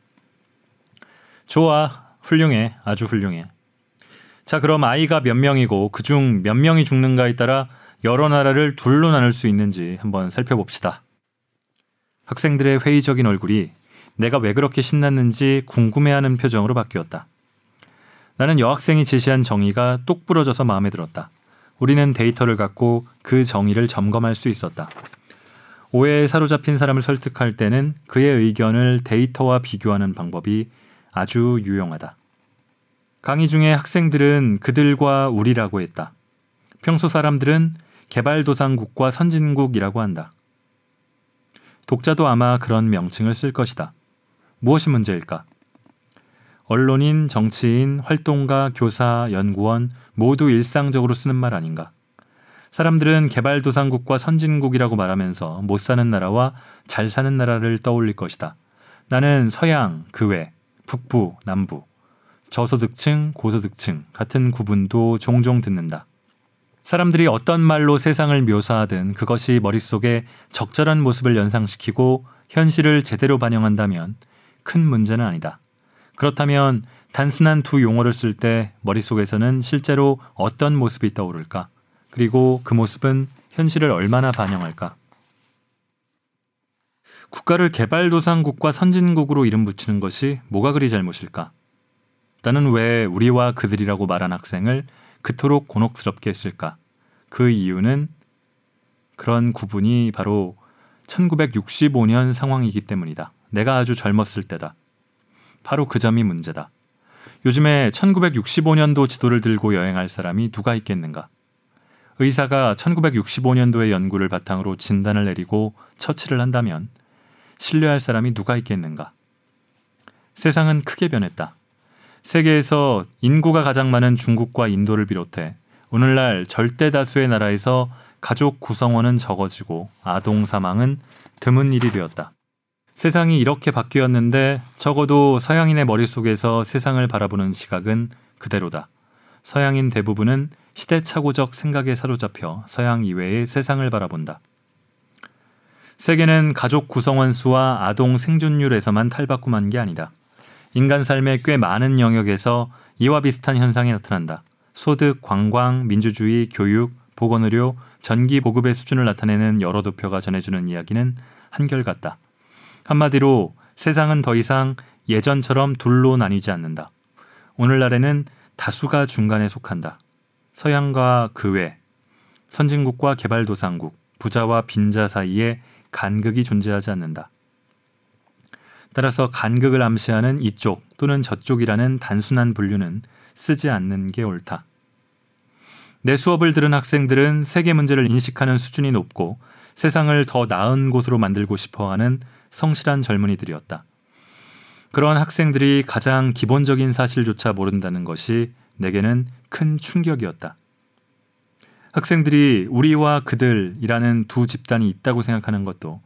좋아. 훌륭해. 아주 훌륭해. 자, 그럼 아이가 몇 명이고 그중 몇 명이 죽는가에 따라 여러 나라를 둘로 나눌 수 있는지 한번 살펴봅시다. 학생들의 회의적인 얼굴이 내가 왜 그렇게 신났는지 궁금해하는 표정으로 바뀌었다. 나는 여학생이 제시한 정의가 똑 부러져서 마음에 들었다. 우리는 데이터를 갖고 그 정의를 점검할 수 있었다. 오해에 사로잡힌 사람을 설득할 때는 그의 의견을 데이터와 비교하는 방법이 아주 유용하다. 강의 중에 학생들은 그들과 우리라고 했다. 평소 사람들은 개발도상국과 선진국이라고 한다. 독자도 아마 그런 명칭을 쓸 것이다. 무엇이 문제일까? 언론인, 정치인, 활동가, 교사, 연구원 모두 일상적으로 쓰는 말 아닌가? 사람들은 개발도상국과 선진국이라고 말하면서 못 사는 나라와 잘 사는 나라를 떠올릴 것이다. 나는 서양, 그 외, 북부, 남부, 저소득층, 고소득층 같은 구분도 종종 듣는다. 사람들이 어떤 말로 세상을 묘사하든 그것이 머릿속에 적절한 모습을 연상시키고 현실을 제대로 반영한다면 큰 문제는 아니다. 그렇다면 단순한 두 용어를 쓸 때 머릿속에서는 실제로 어떤 모습이 떠오를까? 그리고 그 모습은 현실을 얼마나 반영할까? 국가를 개발도상국과 선진국으로 이름 붙이는 것이 뭐가 그리 잘못일까? 나는 왜 우리와 그들이라고 말한 학생을 그토록 곤혹스럽게 했을까? 그 이유는 그런 구분이 바로 천구백육십오 년 상황이기 때문이다. 내가 아주 젊었을 때다. 바로 그 점이 문제다. 요즘에 천구백육십오 년도 지도를 들고 여행할 사람이 누가 있겠는가? 의사가 천구백육십오 년도의 연구를 바탕으로 진단을 내리고 처치를 한다면 신뢰할 사람이 누가 있겠는가? 세상은 크게 변했다. 세계에서 인구가 가장 많은 중국과 인도를 비롯해 오늘날 절대 다수의 나라에서 가족 구성원은 적어지고 아동 사망은 드문 일이 되었다. 세상이 이렇게 바뀌었는데 적어도 서양인의 머릿속에서 세상을 바라보는 시각은 그대로다. 서양인 대부분은 시대착오적 생각에 사로잡혀 서양 이외의 세상을 바라본다. 세계는 가족 구성원 수와 아동 생존율에서만 탈바꿈한 게 아니다. 인간 삶의 꽤 많은 영역에서 이와 비슷한 현상이 나타난다. 소득, 관광, 민주주의, 교육, 보건의료, 전기 보급의 수준을 나타내는 여러 도표가 전해주는 이야기는 한결같다. 한마디로 세상은 더 이상 예전처럼 둘로 나뉘지 않는다. 오늘날에는 다수가 중간에 속한다. 서양과 그 외, 선진국과 개발도상국, 부자와 빈자 사이에 간극이 존재하지 않는다. 따라서 간극을 암시하는 이쪽 또는 저쪽이라는 단순한 분류는 쓰지 않는 게 옳다. 내 수업을 들은 학생들은 세계 문제를 인식하는 수준이 높고 세상을 더 나은 곳으로 만들고 싶어하는 성실한 젊은이들이었다. 그런 학생들이 가장 기본적인 사실조차 모른다는 것이 내게는 큰 충격이었다. 학생들이 우리와 그들이라는 두 집단이 있다고 생각하는 것도,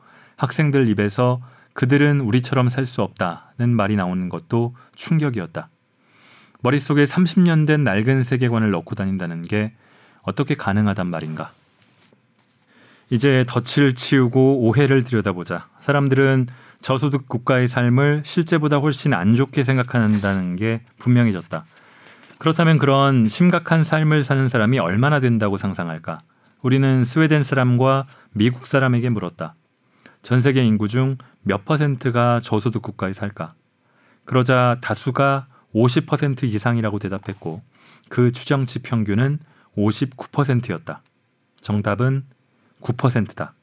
학생들 입에서 그들은 우리처럼 살 수 없다는 말이 나오는 것도 충격이었다. 머릿속에 삼십 년 된 낡은 세계관을 넣고 다닌다는 게 어떻게 가능하단 말인가. 이제 덫을 치우고 오해를 들여다보자. 사람들은 저소득 국가의 삶을 실제보다 훨씬 안 좋게 생각한다는 게 분명해졌다. 그렇다면 그런 심각한 삶을 사는 사람이 얼마나 된다고 상상할까? 우리는 스웨덴 사람과 미국 사람에게 물었다. 전 세계 인구 중 몇 퍼센트가 저소득 국가에 살까? 그러자 다수가 오십 퍼센트 이상이라고 대답했고 그 추정치 평균은 오십구 퍼센트였다. 정답은 구 퍼센트다.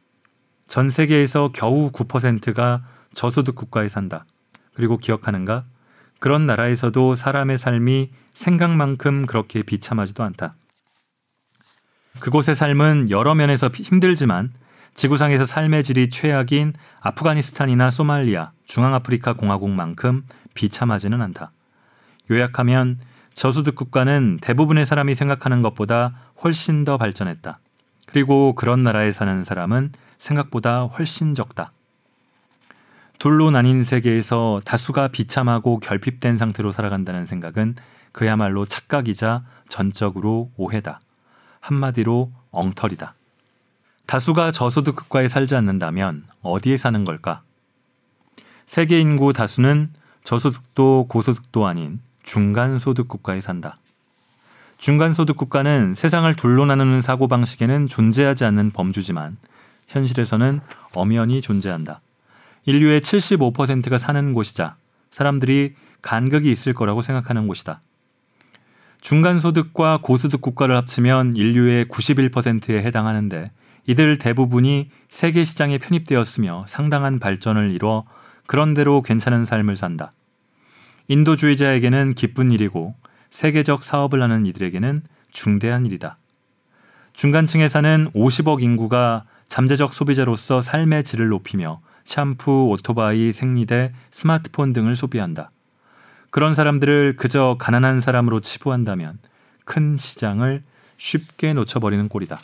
전 세계에서 겨우 구 퍼센트가 저소득 국가에 산다. 그리고 기억하는가? 그런 나라에서도 사람의 삶이 생각만큼 그렇게 비참하지도 않다. 그곳의 삶은 여러 면에서 힘들지만 지구상에서 삶의 질이 최악인 아프가니스탄이나 소말리아, 중앙아프리카 공화국만큼 비참하지는 않다. 요약하면 저소득 국가는 대부분의 사람이 생각하는 것보다 훨씬 더 발전했다. 그리고 그런 나라에 사는 사람은 생각보다 훨씬 적다. 둘로 나뉜 세계에서 다수가 비참하고 결핍된 상태로 살아간다는 생각은 그야말로 착각이자 전적으로 오해다. 한마디로 엉터리다. 다수가 저소득 국가에 살지 않는다면 어디에 사는 걸까? 세계 인구 다수는 저소득도 고소득도 아닌 중간소득 국가에 산다. 중간소득 국가는 세상을 둘로 나누는 사고방식에는 존재하지 않는 범주지만 현실에서는 엄연히 존재한다. 인류의 칠십오 퍼센트가 사는 곳이자 사람들이 간극이 있을 거라고 생각하는 곳이다. 중간소득과 고소득 국가를 합치면 인류의 구십일 퍼센트에 해당하는데 이들 대부분이 세계 시장에 편입되었으며 상당한 발전을 이뤄 그런대로 괜찮은 삶을 산다. 인도주의자에게는 기쁜 일이고 세계적 사업을 하는 이들에게는 중대한 일이다. 중간층에 사는 오십억 인구가 잠재적 소비자로서 삶의 질을 높이며 샴푸, 오토바이, 생리대, 스마트폰 등을 소비한다. 그런 사람들을 그저 가난한 사람으로 치부한다면 큰 시장을 쉽게 놓쳐버리는 꼴이다.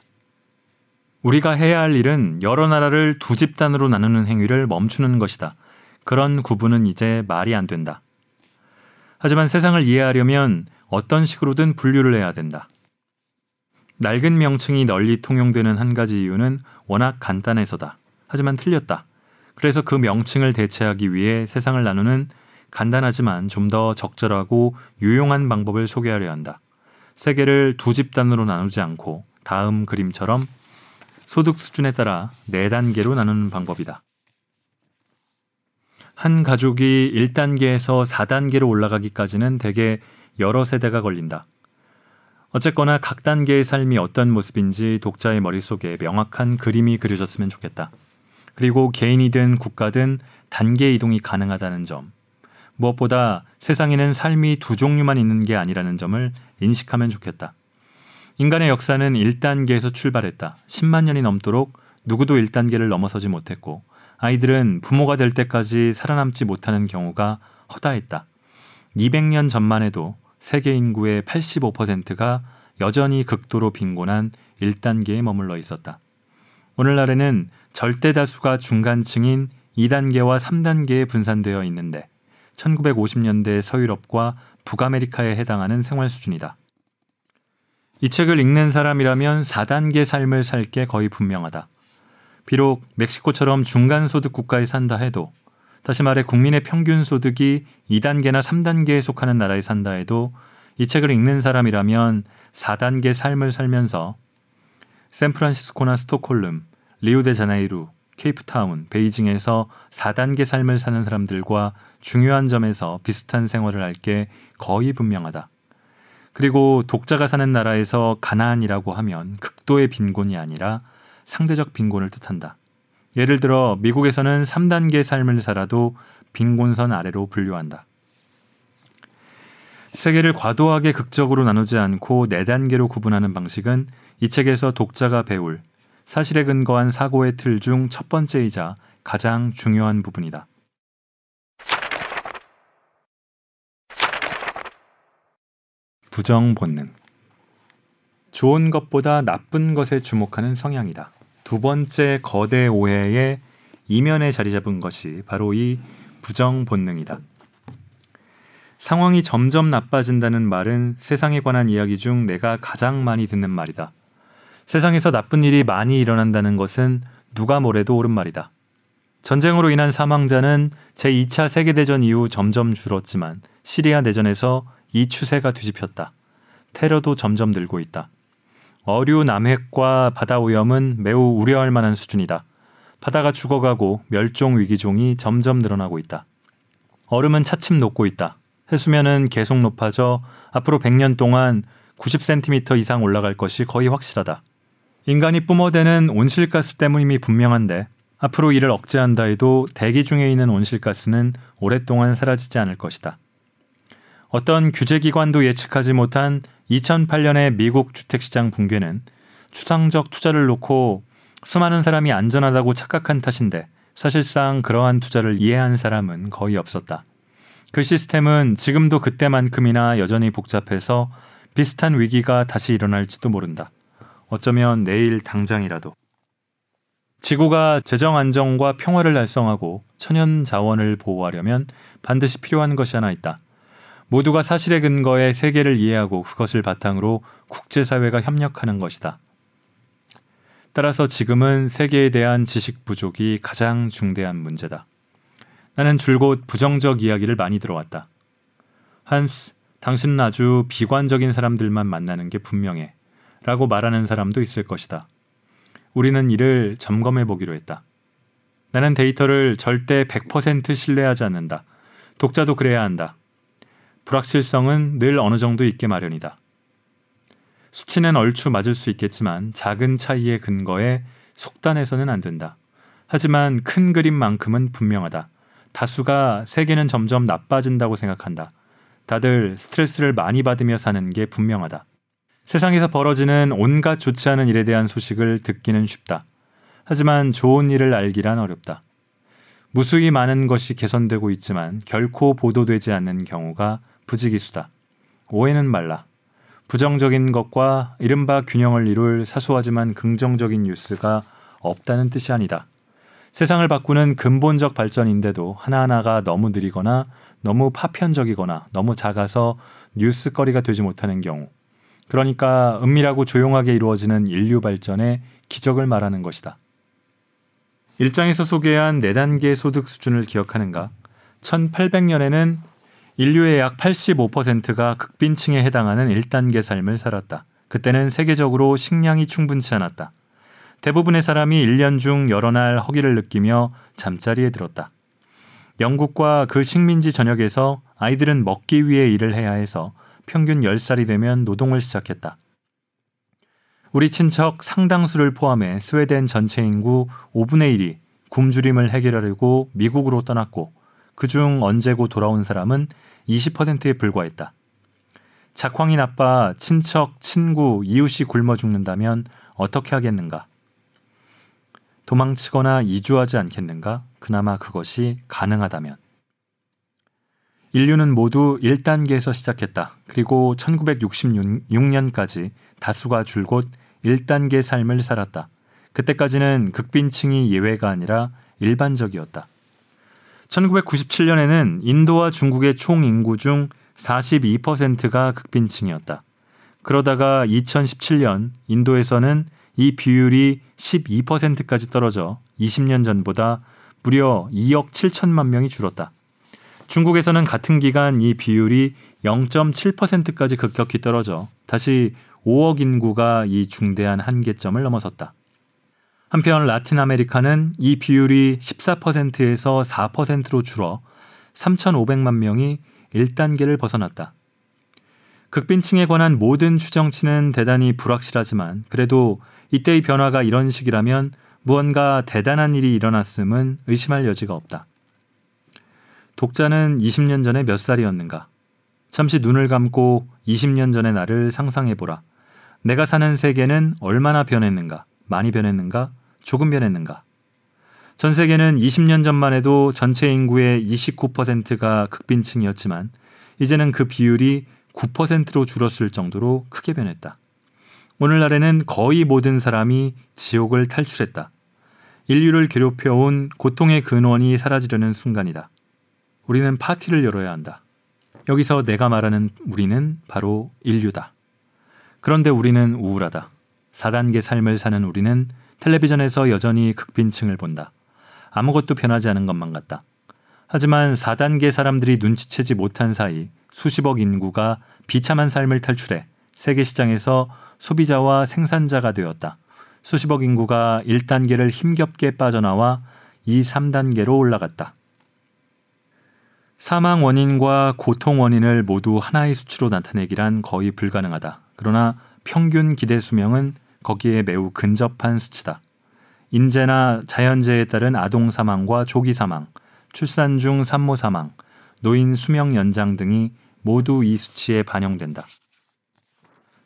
우리가 해야 할 일은 여러 나라를 두 집단으로 나누는 행위를 멈추는 것이다. 그런 구분은 이제 말이 안 된다. 하지만 세상을 이해하려면 어떤 식으로든 분류를 해야 된다. 낡은 명칭이 널리 통용되는 한 가지 이유는 워낙 간단해서다. 하지만 틀렸다. 그래서 그 명칭을 대체하기 위해 세상을 나누는 간단하지만 좀 더 적절하고 유용한 방법을 소개하려 한다. 세계를 두 집단으로 나누지 않고 다음 그림처럼 소득 수준에 따라 네 단계로 나누는 방법이다. 한 가족이 일 단계에서 사 단계로 올라가기까지는 대개 여러 세대가 걸린다. 어쨌거나 각 단계의 삶이 어떤 모습인지 독자의 머릿속에 명확한 그림이 그려졌으면 좋겠다. 그리고 개인이든 국가든 단계 이동이 가능하다는 점, 무엇보다 세상에는 삶이 두 종류만 있는 게 아니라는 점을 인식하면 좋겠다. 인간의 역사는 일 단계에서 출발했다. 십만 년이 넘도록 누구도 일 단계를 넘어서지 못했고 아이들은 부모가 될 때까지 살아남지 못하는 경우가 허다했다. 이백 년 전만 해도 세계 인구의 팔십오 퍼센트가 여전히 극도로 빈곤한 일 단계에 머물러 있었다. 오늘날에는 절대 다수가 중간층인 이 단계와 삼 단계에 분산되어 있는데 천구백오십 년대 서유럽과 북아메리카에 해당하는 생활 수준이다. 이 책을 읽는 사람이라면 사 단계 삶을 살 게 거의 분명하다. 비록 멕시코처럼 중간소득 국가에 산다 해도, 다시 말해 국민의 평균 소득이 이 단계나 삼 단계에 속하는 나라에 산다 해도 이 책을 읽는 사람이라면 사 단계 삶을 살면서 샌프란시스코나 스톡홀름, 리우데자네이루, 케이프타운, 베이징에서 사 단계 삶을 사는 사람들과 중요한 점에서 비슷한 생활을 할 게 거의 분명하다. 그리고 독자가 사는 나라에서 가난이라고 하면 극도의 빈곤이 아니라 상대적 빈곤을 뜻한다. 예를 들어 미국에서는 삼 단계 삶을 살아도 빈곤선 아래로 분류한다. 세계를 과도하게 극적으로 나누지 않고 사 단계로 구분하는 방식은 이 책에서 독자가 배울 사실에 근거한 사고의 틀 중 첫 번째이자 가장 중요한 부분이다. 부정 본능. 좋은 것보다 나쁜 것에 주목하는 성향이다. 두 번째 거대 오해의 이면에 자리 잡은 것이 바로 이 부정 본능이다. 상황이 점점 나빠진다는 말은 세상에 관한 이야기 중 내가 가장 많이 듣는 말이다. 세상에서 나쁜 일이 많이 일어난다는 것은 누가 뭐래도 옳은 말이다. 전쟁으로 인한 사망자는 제이 차 세계대전 이후 점점 줄었지만 시리아 내전에서 이 추세가 뒤집혔다. 테러도 점점 늘고 있다. 어류 남획과 바다 오염은 매우 우려할 만한 수준이다. 바다가 죽어가고 멸종 위기종이 점점 늘어나고 있다. 얼음은 차츰 녹고 있다. 해수면은 계속 높아져 앞으로 백 년 동안 구십 센티미터 이상 올라갈 것이 거의 확실하다. 인간이 뿜어대는 온실가스 때문임이 분명한데 앞으로 이를 억제한다 해도 대기 중에 있는 온실가스는 오랫동안 사라지지 않을 것이다. 어떤 규제기관도 예측하지 못한 이천팔 년의 미국 주택시장 붕괴는 추상적 투자를 놓고 수많은 사람이 안전하다고 착각한 탓인데 사실상 그러한 투자를 이해한 사람은 거의 없었다. 그 시스템은 지금도 그때만큼이나 여전히 복잡해서 비슷한 위기가 다시 일어날지도 모른다. 어쩌면 내일 당장이라도. 지구가 재정 안정과 평화를 달성하고 천연 자원을 보호하려면 반드시 필요한 것이 하나 있다. 모두가 사실에 근거해 세계를 이해하고 그것을 바탕으로 국제사회가 협력하는 것이다. 따라서 지금은 세계에 대한 지식 부족이 가장 중대한 문제다. 나는 줄곧 부정적 이야기를 많이 들어왔다. 한스, 당신은 아주 비관적인 사람들만 만나는 게 분명해 라고 말하는 사람도 있을 것이다. 우리는 이를 점검해 보기로 했다. 나는 데이터를 절대 백 퍼센트 신뢰하지 않는다. 독자도 그래야 한다. 불확실성은 늘 어느 정도 있게 마련이다. 수치는 얼추 맞을 수 있겠지만 작은 차이의 근거에 속단해서는 안 된다. 하지만 큰 그림만큼은 분명하다. 다수가 세계는 점점 나빠진다고 생각한다. 다들 스트레스를 많이 받으며 사는 게 분명하다. 세상에서 벌어지는 온갖 좋지 않은 일에 대한 소식을 듣기는 쉽다. 하지만 좋은 일을 알기란 어렵다. 무수히 많은 것이 개선되고 있지만 결코 보도되지 않는 경우가 부지기수다. 오해는 말라. 부정적인 것과 이른바 균형을 이룰 사소하지만 긍정적인 뉴스가 없다는 뜻이 아니다. 세상을 바꾸는 근본적 발전인데도 하나하나가 너무 느리거나 너무 파편적이거나 너무 작아서 뉴스거리가 되지 못하는 경우, 그러니까 은밀하고 조용하게 이루어지는 인류 발전의 기적을 말하는 것이다. 일장에서 소개한 네 단계 소득 수준을 기억하는가? 천팔백 년에는 인류의 약 팔십오 퍼센트가 극빈층에 해당하는 일 단계 삶을 살았다. 그때는 세계적으로 식량이 충분치 않았다. 대부분의 사람이 일 년 중 여러 날 허기를 느끼며 잠자리에 들었다. 영국과 그 식민지 전역에서 아이들은 먹기 위해 일을 해야 해서 평균 열 살이 되면 노동을 시작했다. 우리 친척 상당수를 포함해 스웨덴 전체 인구 오분의 일이 굶주림을 해결하려고 미국으로 떠났고 그중 언제고 돌아온 사람은 이십 퍼센트에 불과했다. 작황이 나빠 친척, 친구, 이웃이 굶어 죽는다면 어떻게 하겠는가? 도망치거나 이주하지 않겠는가? 그나마 그것이 가능하다면. 인류는 모두 일 단계에서 시작했다. 그리고 천구백육십육 년까지 다수가 줄곧 일 단계 삶을 살았다. 그때까지는 극빈층이 예외가 아니라 일반적이었다. 천구백구십칠 년에는 인도와 중국의 총 인구 중 사십이 퍼센트가 극빈층이었다. 그러다가 이천십칠 년 인도에서는 이 비율이 십이 퍼센트까지 떨어져 이십 년 전보다 무려 이억 칠천만 명이 줄었다. 중국에서는 같은 기간 이 비율이 영점 칠 퍼센트까지 급격히 떨어져 다시 오억 인구가 이 중대한 한계점을 넘어섰다. 한편 라틴 아메리카는 이 비율이 십사 퍼센트에서 사 퍼센트로 줄어 삼천오백만 명이 일 단계를 벗어났다. 극빈층에 관한 모든 추정치는 대단히 불확실하지만 그래도 이때의 변화가 이런 식이라면 무언가 대단한 일이 일어났음은 의심할 여지가 없다. 독자는 이십 년 전에 몇 살이었는가? 잠시 눈을 감고 이십 년 전의 나를 상상해보라. 내가 사는 세계는 얼마나 변했는가? 많이 변했는가? 조금 변했는가? 전 세계는 이십 년 전만 해도 전체 인구의 이십구 퍼센트가 극빈층이었지만 이제는 그 비율이 구 퍼센트로 줄었을 정도로 크게 변했다. 오늘날에는 거의 모든 사람이 지옥을 탈출했다. 인류를 괴롭혀온 고통의 근원이 사라지려는 순간이다. 우리는 파티를 열어야 한다. 여기서 내가 말하는 우리는 바로 인류다. 그런데 우리는 우울하다. 사 단계 삶을 사는 우리는 텔레비전에서 여전히 극빈층을 본다. 아무것도 변하지 않은 것만 같다. 하지만 사 단계 사람들이 눈치채지 못한 사이 수십억 인구가 비참한 삶을 탈출해 세계 시장에서 소비자와 생산자가 되었다. 수십억 인구가 일 단계를 힘겹게 빠져나와 이, 삼 단계로 올라갔다. 사망 원인과 고통 원인을 모두 하나의 수치로 나타내기란 거의 불가능하다. 그러나 평균 기대 수명은 거기에 매우 근접한 수치다. 인재나 자연재해에 따른 아동 사망과 조기 사망, 출산 중 산모 사망, 노인 수명 연장 등이 모두 이 수치에 반영된다.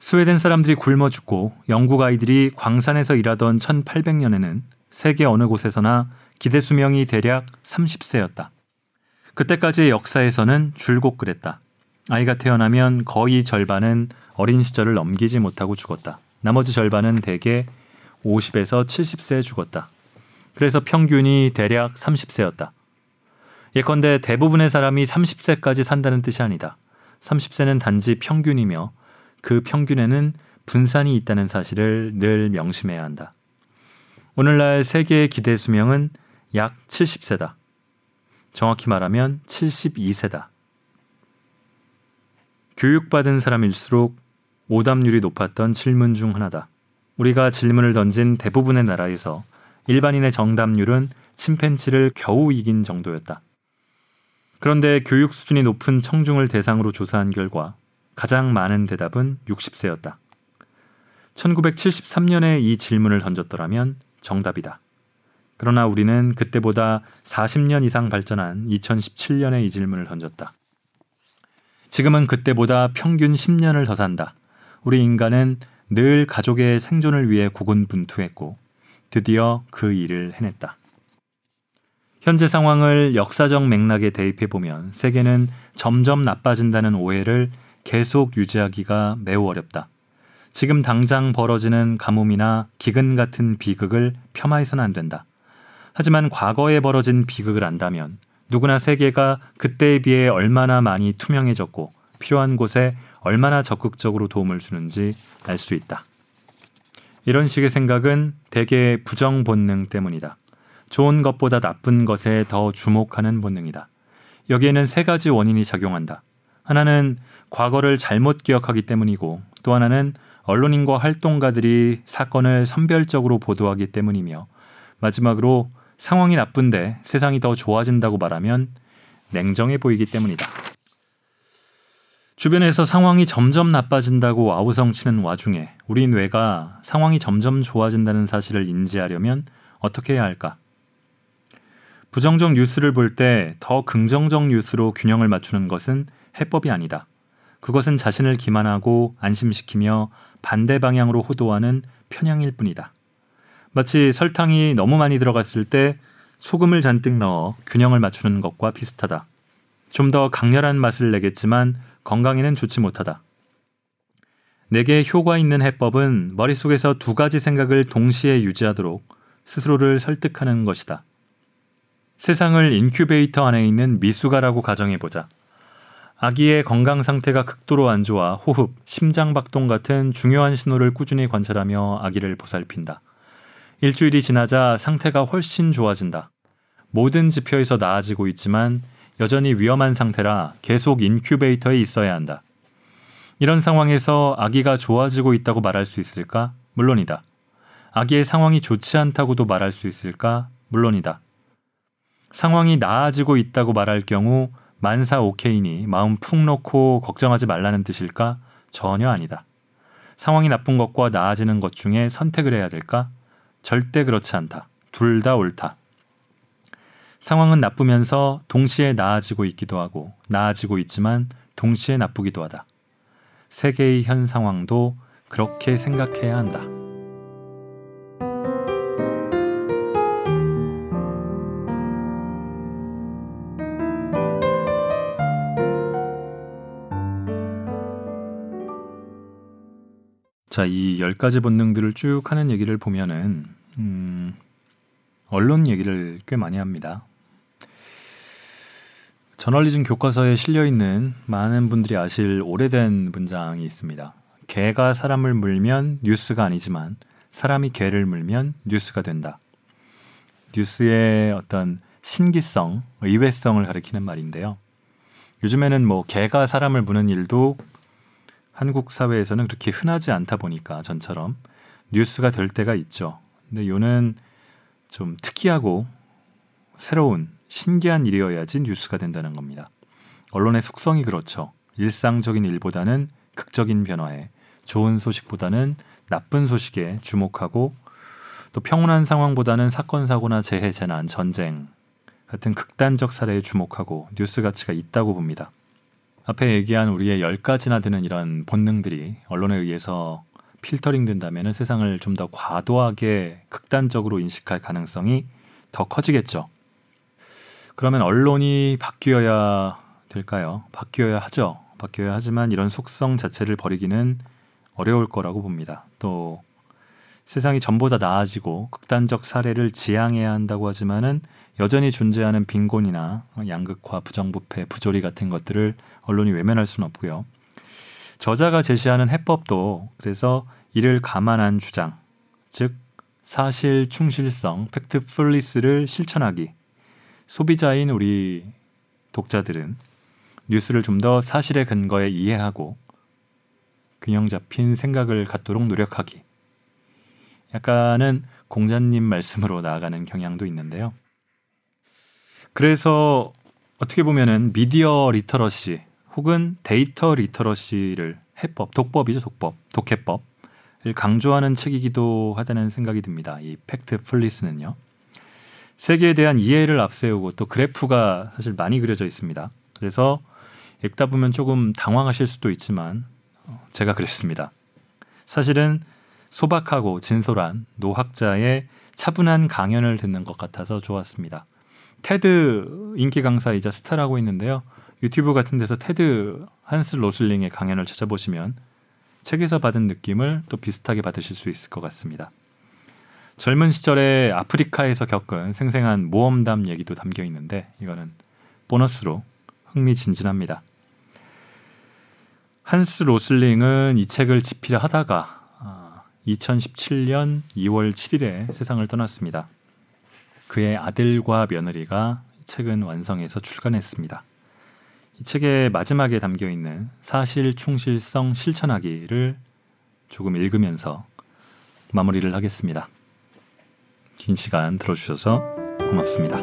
스웨덴 사람들이 굶어 죽고 영국 아이들이 광산에서 일하던 천팔백 년에는 세계 어느 곳에서나 기대 수명이 대략 삼십 세였다. 그때까지의 역사에서는 줄곧 그랬다. 아이가 태어나면 거의 절반은 어린 시절을 넘기지 못하고 죽었다. 나머지 절반은 대개 오십에서 칠십 세에 죽었다. 그래서 평균이 대략 삼십 세였다. 예컨대 대부분의 사람이 삼십 세까지 산다는 뜻이 아니다. 삼십 세는 단지 평균이며 그 평균에는 분산이 있다는 사실을 늘 명심해야 한다. 오늘날 세계의 기대 수명은 약 칠십 세다. 정확히 말하면 칠십이 세다. 교육받은 사람일수록 오답률이 높았던 질문 중 하나다. 우리가 질문을 던진 대부분의 나라에서 일반인의 정답률은 침팬지를 겨우 이긴 정도였다. 그런데 교육 수준이 높은 청중을 대상으로 조사한 결과 가장 많은 대답은 육십 세였다. 천구백칠십삼 년에 이 질문을 던졌더라면 정답이다. 그러나 우리는 그때보다 사십 년 이상 발전한 이천십칠 년에 이 질문을 던졌다. 지금은 그때보다 평균 십 년을 더 산다. 우리 인간은 늘 가족의 생존을 위해 고군분투했고 드디어 그 일을 해냈다. 현재 상황을 역사적 맥락에 대입해보면 세계는 점점 나빠진다는 오해를 계속 유지하기가 매우 어렵다. 지금 당장 벌어지는 가뭄이나 기근 같은 비극을 폄하해서는 안 된다. 하지만 과거에 벌어진 비극을 안다면 누구나 세계가 그때에 비해 얼마나 많이 투명해졌고 필요한 곳에 얼마나 적극적으로 도움을 주는지 알 수 있다. 이런 식의 생각은 대개 부정 본능 때문이다. 좋은 것보다 나쁜 것에 더 주목하는 본능이다. 여기에는 세 가지 원인이 작용한다. 하나는 과거를 잘못 기억하기 때문이고, 또 하나는 언론인과 활동가들이 사건을 선별적으로 보도하기 때문이며, 마지막으로 상황이 나쁜데 세상이 더 좋아진다고 말하면 냉정해 보이기 때문이다. 주변에서 상황이 점점 나빠진다고 아우성치는 와중에 우리 뇌가 상황이 점점 좋아진다는 사실을 인지하려면 어떻게 해야 할까? 부정적 뉴스를 볼 때 더 긍정적 뉴스로 균형을 맞추는 것은 해법이 아니다. 그것은 자신을 기만하고 안심시키며 반대 방향으로 호도하는 편향일 뿐이다. 마치 설탕이 너무 많이 들어갔을 때 소금을 잔뜩 넣어 균형을 맞추는 것과 비슷하다. 좀 더 강렬한 맛을 내겠지만 건강에는 좋지 못하다. 내게 효과 있는 해법은 머릿속에서 두 가지 생각을 동시에 유지하도록 스스로를 설득하는 것이다. 세상을 인큐베이터 안에 있는 미숙아라고 가정해보자. 아기의 건강 상태가 극도로 안 좋아 호흡, 심장박동 같은 중요한 신호를 꾸준히 관찰하며 아기를 보살핀다. 일주일이 지나자 상태가 훨씬 좋아진다. 모든 지표에서 나아지고 있지만 여전히 위험한 상태라 계속 인큐베이터에 있어야 한다. 이런 상황에서 아기가 좋아지고 있다고 말할 수 있을까? 물론이다. 아기의 상황이 좋지 않다고도 말할 수 있을까? 물론이다. 상황이 나아지고 있다고 말할 경우 만사 오케이니 마음 푹 놓고 걱정하지 말라는 뜻일까? 전혀 아니다. 상황이 나쁜 것과 나아지는 것 중에 선택을 해야 될까? 절대 그렇지 않다. 둘 다 옳다. 상황은 나쁘면서 동시에 나아지고 있기도 하고 나아지고 있지만 동시에 나쁘기도 하다. 세계의 현 상황도 그렇게 생각해야 한다. 자, 이 열 가지 본능들을 쭉 하는 얘기를 보면은 음, 언론 얘기를 꽤 많이 합니다. 저널리즘 교과서에 실려있는 많은 분들이 아실 오래된 문장이 있습니다. 개가 사람을 물면 뉴스가 아니지만 사람이 개를 물면 뉴스가 된다. 뉴스의 어떤 신기성, 의외성을 가리키는 말인데요. 요즘에는 뭐 개가 사람을 무는 일도 한국 사회에서는 그렇게 흔하지 않다 보니까 전처럼 뉴스가 될 때가 있죠. 근데 요는 좀 특이하고 새로운 신기한 일이어야지 뉴스가 된다는 겁니다. 언론의 속성이 그렇죠. 일상적인 일보다는 극적인 변화에, 좋은 소식보다는 나쁜 소식에 주목하고, 또 평온한 상황보다는 사건, 사고나 재해, 재난, 전쟁 같은 극단적 사례에 주목하고 뉴스 가치가 있다고 봅니다. 앞에 얘기한 우리의 열 가지나 되는 이런 본능들이 언론에 의해서 필터링 된다면 세상을 좀 더 과도하게 극단적으로 인식할 가능성이 더 커지겠죠. 그러면 언론이 바뀌어야 될까요? 바뀌어야 하죠. 바뀌어야 하지만 이런 속성 자체를 버리기는 어려울 거라고 봅니다. 또 세상이 전보다 나아지고 극단적 사례를 지양해야 한다고 하지만은 여전히 존재하는 빈곤이나 양극화, 부정부패, 부조리 같은 것들을 언론이 외면할 수는 없고요. 저자가 제시하는 해법도 그래서 이를 감안한 주장, 즉 사실 충실성, 팩트풀리스를 실천하기. 소비자인 우리 독자들은 뉴스를 좀 더 사실의 근거에 이해하고 균형 잡힌 생각을 갖도록 노력하기. 약간은 공자님 말씀으로 나아가는 경향도 있는데요. 그래서 어떻게 보면은 미디어 리터러시, 혹은 데이터 리터러시를 해법, 독법이죠, 독법, 독해법을 강조하는 책이기도 하다는 생각이 듭니다. 이 팩트 플리스는요. 세계에 대한 이해를 앞세우고 또 그래프가 사실 많이 그려져 있습니다. 그래서 읽다 보면 조금 당황하실 수도 있지만 제가 그랬습니다. 사실은 소박하고 진솔한 노학자의 차분한 강연을 듣는 것 같아서 좋았습니다. 테드 인기 강사이자 스타라고 있는데요. 유튜브 같은 데서 테드 한스 로슬링의 강연을 찾아보시면 책에서 받은 느낌을 또 비슷하게 받으실 수 있을 것 같습니다. 젊은 시절에 아프리카에서 겪은 생생한 모험담 얘기도 담겨 있는데 이거는 보너스로 흥미진진합니다. 한스 로슬링은 이 책을 집필 하다가 이천십칠년 이월 칠일에 세상을 떠났습니다. 그의 아들과 며느리가 책은 완성해서 출간했습니다. 이 책의 마지막에 담겨있는 사실 충실성 실천하기를 조금 읽으면서 마무리를 하겠습니다. 긴 시간 들어주셔서 고맙습니다.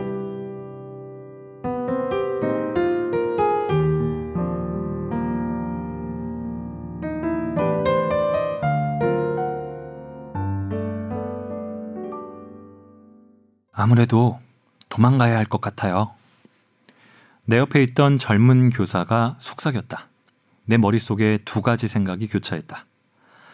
아무래도 도망가야 할 것 같아요. 내 옆에 있던 젊은 교사가 속삭였다. 내 머릿속에 두 가지 생각이 교차했다.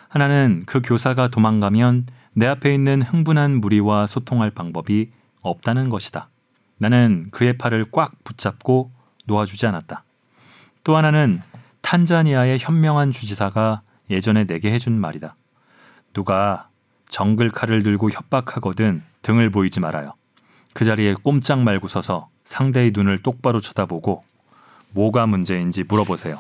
하나는 그 교사가 도망가면 내 앞에 있는 흥분한 무리와 소통할 방법이 없다는 것이다. 나는 그의 팔을 꽉 붙잡고 놓아주지 않았다. 또 하나는 탄자니아의 현명한 주지사가 예전에 내게 해준 말이다. 누가 정글 칼을 들고 협박하거든 등을 보이지 말아요. 그 자리에 꼼짝 말고 서서 상대의 눈을 똑바로 쳐다보고 뭐가 문제인지 물어보세요.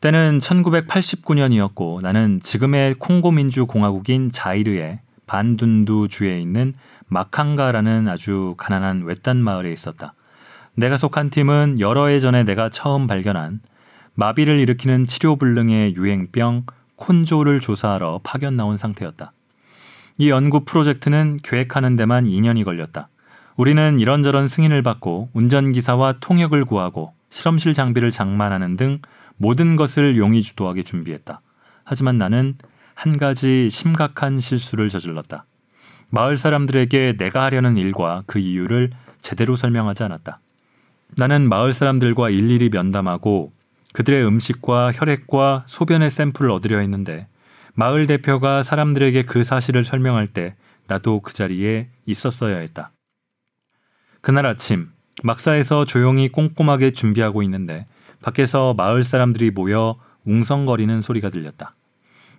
때는 천구백팔십구 년이었고 나는 지금의 콩고민주공화국인 자이르의 반둔두 주에 있는 마캉가라는 아주 가난한 외딴 마을에 있었다. 내가 속한 팀은 여러 해 전에 내가 처음 발견한 마비를 일으키는 치료불능의 유행병 콘조를 조사하러 파견 나온 상태였다. 이 연구 프로젝트는 계획하는 데만 이 년이 걸렸다. 우리는 이런저런 승인을 받고 운전기사와 통역을 구하고 실험실 장비를 장만하는 등 모든 것을 용의주도하게 준비했다. 하지만 나는 한 가지 심각한 실수를 저질렀다. 마을 사람들에게 내가 하려는 일과 그 이유를 제대로 설명하지 않았다. 나는 마을 사람들과 일일이 면담하고 그들의 음식과 혈액과 소변의 샘플을 얻으려 했는데 마을 대표가 사람들에게 그 사실을 설명할 때 나도 그 자리에 있었어야 했다. 그날 아침 막사에서 조용히 꼼꼼하게 준비하고 있는데 밖에서 마을 사람들이 모여 웅성거리는 소리가 들렸다.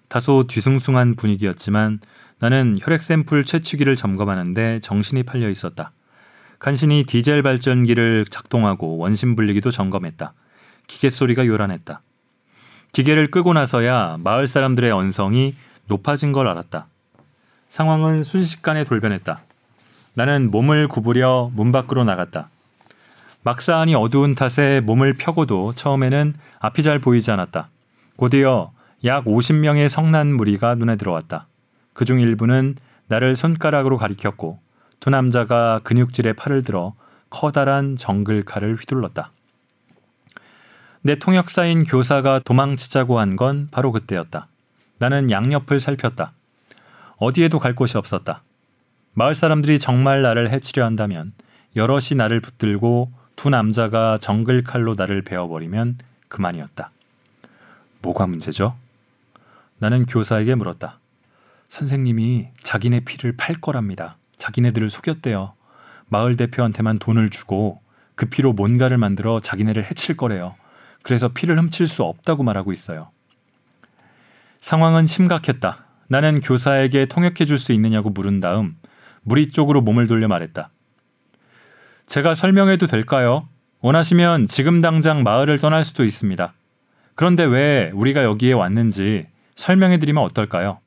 다소 뒤숭숭한 분위기였지만 나는 혈액 샘플 채취기를 점검하는데 정신이 팔려 있었다. 간신히 디젤 발전기를 작동하고 원심 분리기도 점검했다. 기계 소리가 요란했다. 기계를 끄고 나서야 마을 사람들의 언성이 높아진 걸 알았다. 상황은 순식간에 돌변했다. 나는 몸을 구부려 문 밖으로 나갔다. 막사안이 어두운 탓에 몸을 펴고도 처음에는 앞이 잘 보이지 않았다. 곧이어 약 오십 명의 성난 무리가 눈에 들어왔다. 그중 일부는 나를 손가락으로 가리켰고 두 남자가 근육질의 팔을 들어 커다란 정글 칼을 휘둘렀다. 내 통역사인 교사가 도망치자고 한 건 바로 그때였다. 나는 양옆을 살폈다. 어디에도 갈 곳이 없었다. 마을 사람들이 정말 나를 해치려 한다면 여럿이 나를 붙들고 두 남자가 정글 칼로 나를 베어버리면 그만이었다. 뭐가 문제죠? 나는 교사에게 물었다. 선생님이 자기네 피를 팔 거랍니다. 자기네들을 속였대요. 마을 대표한테만 돈을 주고 그 피로 뭔가를 만들어 자기네를 해칠 거래요. 그래서 피를 훔칠 수 없다고 말하고 있어요. 상황은 심각했다. 나는 교사에게 통역해 줄 수 있느냐고 물은 다음 무리 쪽으로 몸을 돌려 말했다. 제가 설명해도 될까요? 원하시면 지금 당장 마을을 떠날 수도 있습니다. 그런데 왜 우리가 여기에 왔는지 설명해 드리면 어떨까요?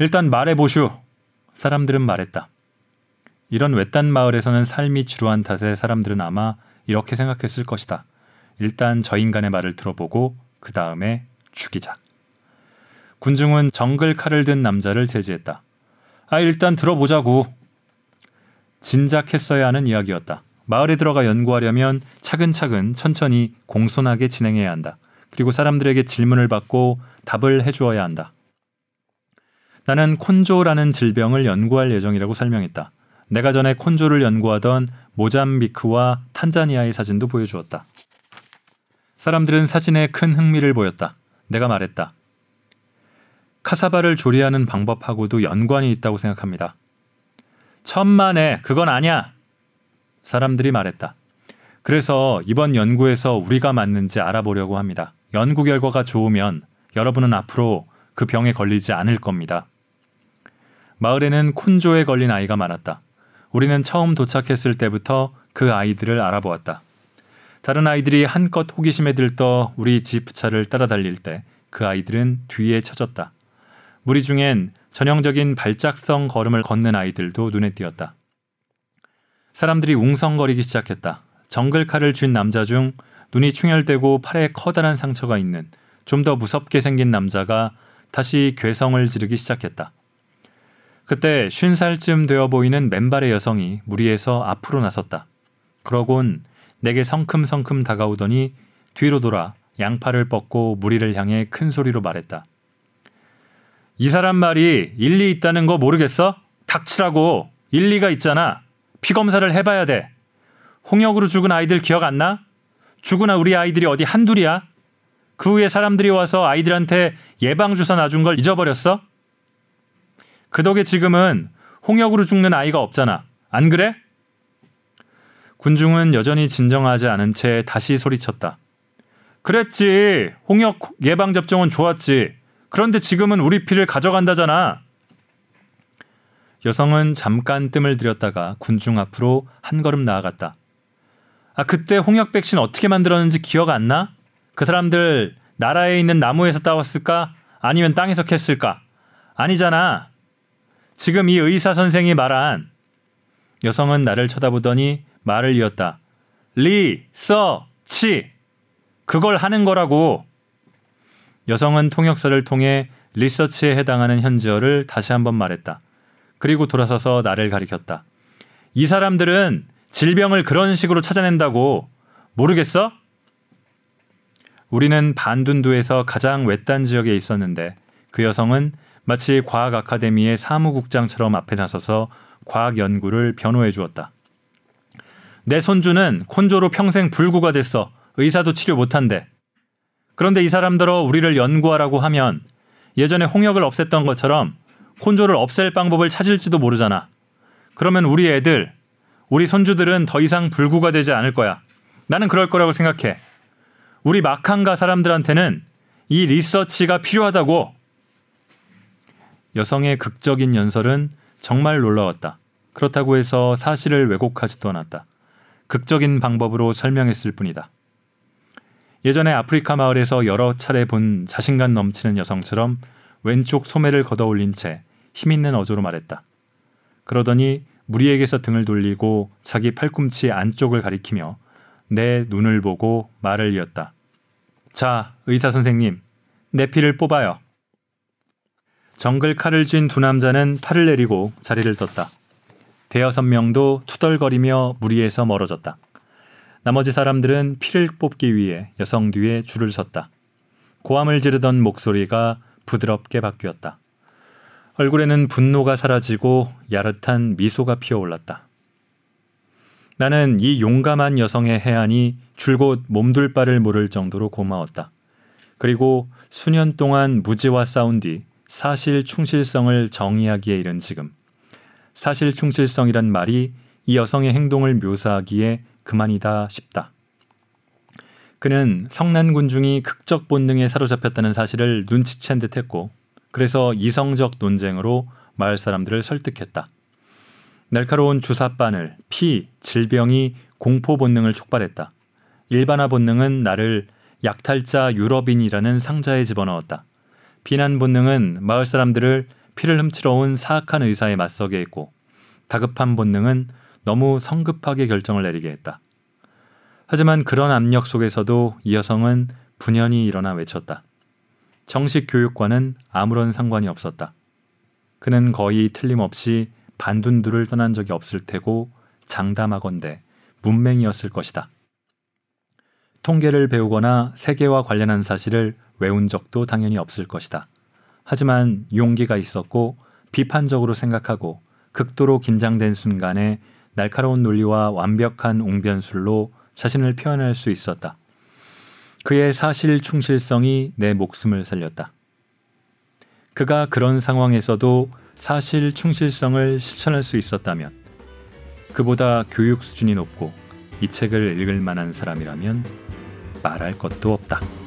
일단 말해보슈. 사람들은 말했다. 이런 외딴 마을에서는 삶이 지루한 탓에 사람들은 아마 이렇게 생각했을 것이다. 일단 저 인간의 말을 들어보고 그 다음에 죽이자. 군중은 정글 칼을 든 남자를 제지했다. 아 일단 들어보자고. 진작했어야 하는 이야기였다. 마을에 들어가 연구하려면 차근차근 천천히 공손하게 진행해야 한다. 그리고 사람들에게 질문을 받고 답을 해주어야 한다. 나는 콘조라는 질병을 연구할 예정이라고 설명했다. 내가 전에 콘조를 연구하던 모잠비크와 탄자니아의 사진도 보여주었다. 사람들은 사진에 큰 흥미를 보였다. 내가 말했다. 카사바를 조리하는 방법하고도 연관이 있다고 생각합니다. 천만에 그건 아니야. 사람들이 말했다. 그래서 이번 연구에서 우리가 맞는지 알아보려고 합니다. 연구 결과가 좋으면 여러분은 앞으로 그 병에 걸리지 않을 겁니다. 마을에는 콘조에 걸린 아이가 많았다. 우리는 처음 도착했을 때부터 그 아이들을 알아보았다. 다른 아이들이 한껏 호기심에 들떠 우리 지프차를 따라 달릴 때 그 아이들은 뒤에 처졌다. 무리 중엔 전형적인 발작성 걸음을 걷는 아이들도 눈에 띄었다. 사람들이 웅성거리기 시작했다. 정글칼을 쥔 남자 중 눈이 충혈되고 팔에 커다란 상처가 있는 좀 더 무섭게 생긴 남자가 다시 괴성을 지르기 시작했다. 그때 쉰 살쯤 되어 보이는 맨발의 여성이 무리해서 앞으로 나섰다. 그러곤 내게 성큼성큼 다가오더니 뒤로 돌아 양팔을 뻗고 무리를 향해 큰 소리로 말했다. 이 사람 말이 일리 있다는 거 모르겠어? 닥치라고! 일리가 있잖아! 피검사를 해봐야 돼! 홍역으로 죽은 아이들 기억 안 나? 죽은 우리 아이들이 어디 한둘이야? 그 후에 사람들이 와서 아이들한테 예방주사 놔준 걸 잊어버렸어? 그 덕에 지금은 홍역으로 죽는 아이가 없잖아. 안 그래? 군중은 여전히 진정하지 않은 채 다시 소리쳤다. 그랬지. 홍역 예방접종은 좋았지. 그런데 지금은 우리 피를 가져간다잖아. 여성은 잠깐 뜸을 들였다가 군중 앞으로 한 걸음 나아갔다. 아, 그때 홍역 백신 어떻게 만들었는지 기억 안 나? 그 사람들 나라에 있는 나무에서 따왔을까? 아니면 땅에서 캤을까? 아니잖아. 지금 이 의사 선생이 말한. 여성은 나를 쳐다보더니 말을 이었다. 리, 서, 치. 그걸 하는 거라고. 여성은 통역사를 통해 리서치에 해당하는 현지어를 다시 한번 말했다. 그리고 돌아서서 나를 가리켰다. 이 사람들은 질병을 그런 식으로 찾아낸다고. 모르겠어? 우리는 반둔두에서 가장 외딴 지역에 있었는데 그 여성은 마치 과학 아카데미의 사무국장처럼 앞에 나서서 과학 연구를 변호해 주었다. 내 손주는 콘조로 평생 불구가 됐어. 의사도 치료 못한대. 그런데 이 사람들어 우리를 연구하라고 하면 예전에 홍역을 없앴던 것처럼 콘조를 없앨 방법을 찾을지도 모르잖아. 그러면 우리 애들, 우리 손주들은 더 이상 불구가 되지 않을 거야. 나는 그럴 거라고 생각해. 우리 마캉가 사람들한테는 이 리서치가 필요하다고. 여성의 극적인 연설은 정말 놀라웠다. 그렇다고 해서 사실을 왜곡하지도 않았다. 극적인 방법으로 설명했을 뿐이다. 예전에 아프리카 마을에서 여러 차례 본 자신감 넘치는 여성처럼 왼쪽 소매를 걷어올린 채 힘있는 어조로 말했다. 그러더니 무리에게서 등을 돌리고 자기 팔꿈치 안쪽을 가리키며 내 눈을 보고 말을 이었다. 자, 의사 선생님, 내 피를 뽑아요. 정글 칼을 쥔 두 남자는 팔을 내리고 자리를 떴다. 대여섯 명도 투덜거리며 무리에서 멀어졌다. 나머지 사람들은 피를 뽑기 위해 여성 뒤에 줄을 섰다. 고함을 지르던 목소리가 부드럽게 바뀌었다. 얼굴에는 분노가 사라지고 야릇한 미소가 피어올랐다. 나는 이 용감한 여성의 해안이 줄곧 몸둘 바를 모를 정도로 고마웠다. 그리고 수년 동안 무지와 싸운 뒤 사실 충실성을 정의하기에 이른 지금, 사실 충실성이란 말이 이 여성의 행동을 묘사하기에 그만이다 싶다. 그는 성난 군중이 극적 본능에 사로잡혔다는 사실을 눈치챈 듯했고, 그래서 이성적 논쟁으로 마을 사람들을 설득했다. 날카로운 주사바늘, 피, 질병이 공포 본능을 촉발했다. 일반화 본능은 나를 약탈자 유럽인이라는 상자에 집어넣었다. 비난 본능은 마을 사람들을 피를 훔치러 온 사악한 의사에 맞서게 했고, 다급한 본능은 너무 성급하게 결정을 내리게 했다. 하지만 그런 압력 속에서도 이 여성은 분연히 일어나 외쳤다. 정식 교육과는 아무런 상관이 없었다. 그는 거의 틀림없이 반둔두를 떠난 적이 없을 테고 장담하건대 문맹이었을 것이다. 통계를 배우거나 세계와 관련한 사실을 외운 적도 당연히 없을 것이다. 하지만 용기가 있었고 비판적으로 생각하고 극도로 긴장된 순간에 날카로운 논리와 완벽한 웅변술로 자신을 표현할 수 있었다. 그의 사실 충실성이 내 목숨을 살렸다. 그가 그런 상황에서도 사실 충실성을 실천할 수 있었다면, 그보다 교육 수준이 높고 이 책을 읽을 만한 사람이라면 말할 것도 없다.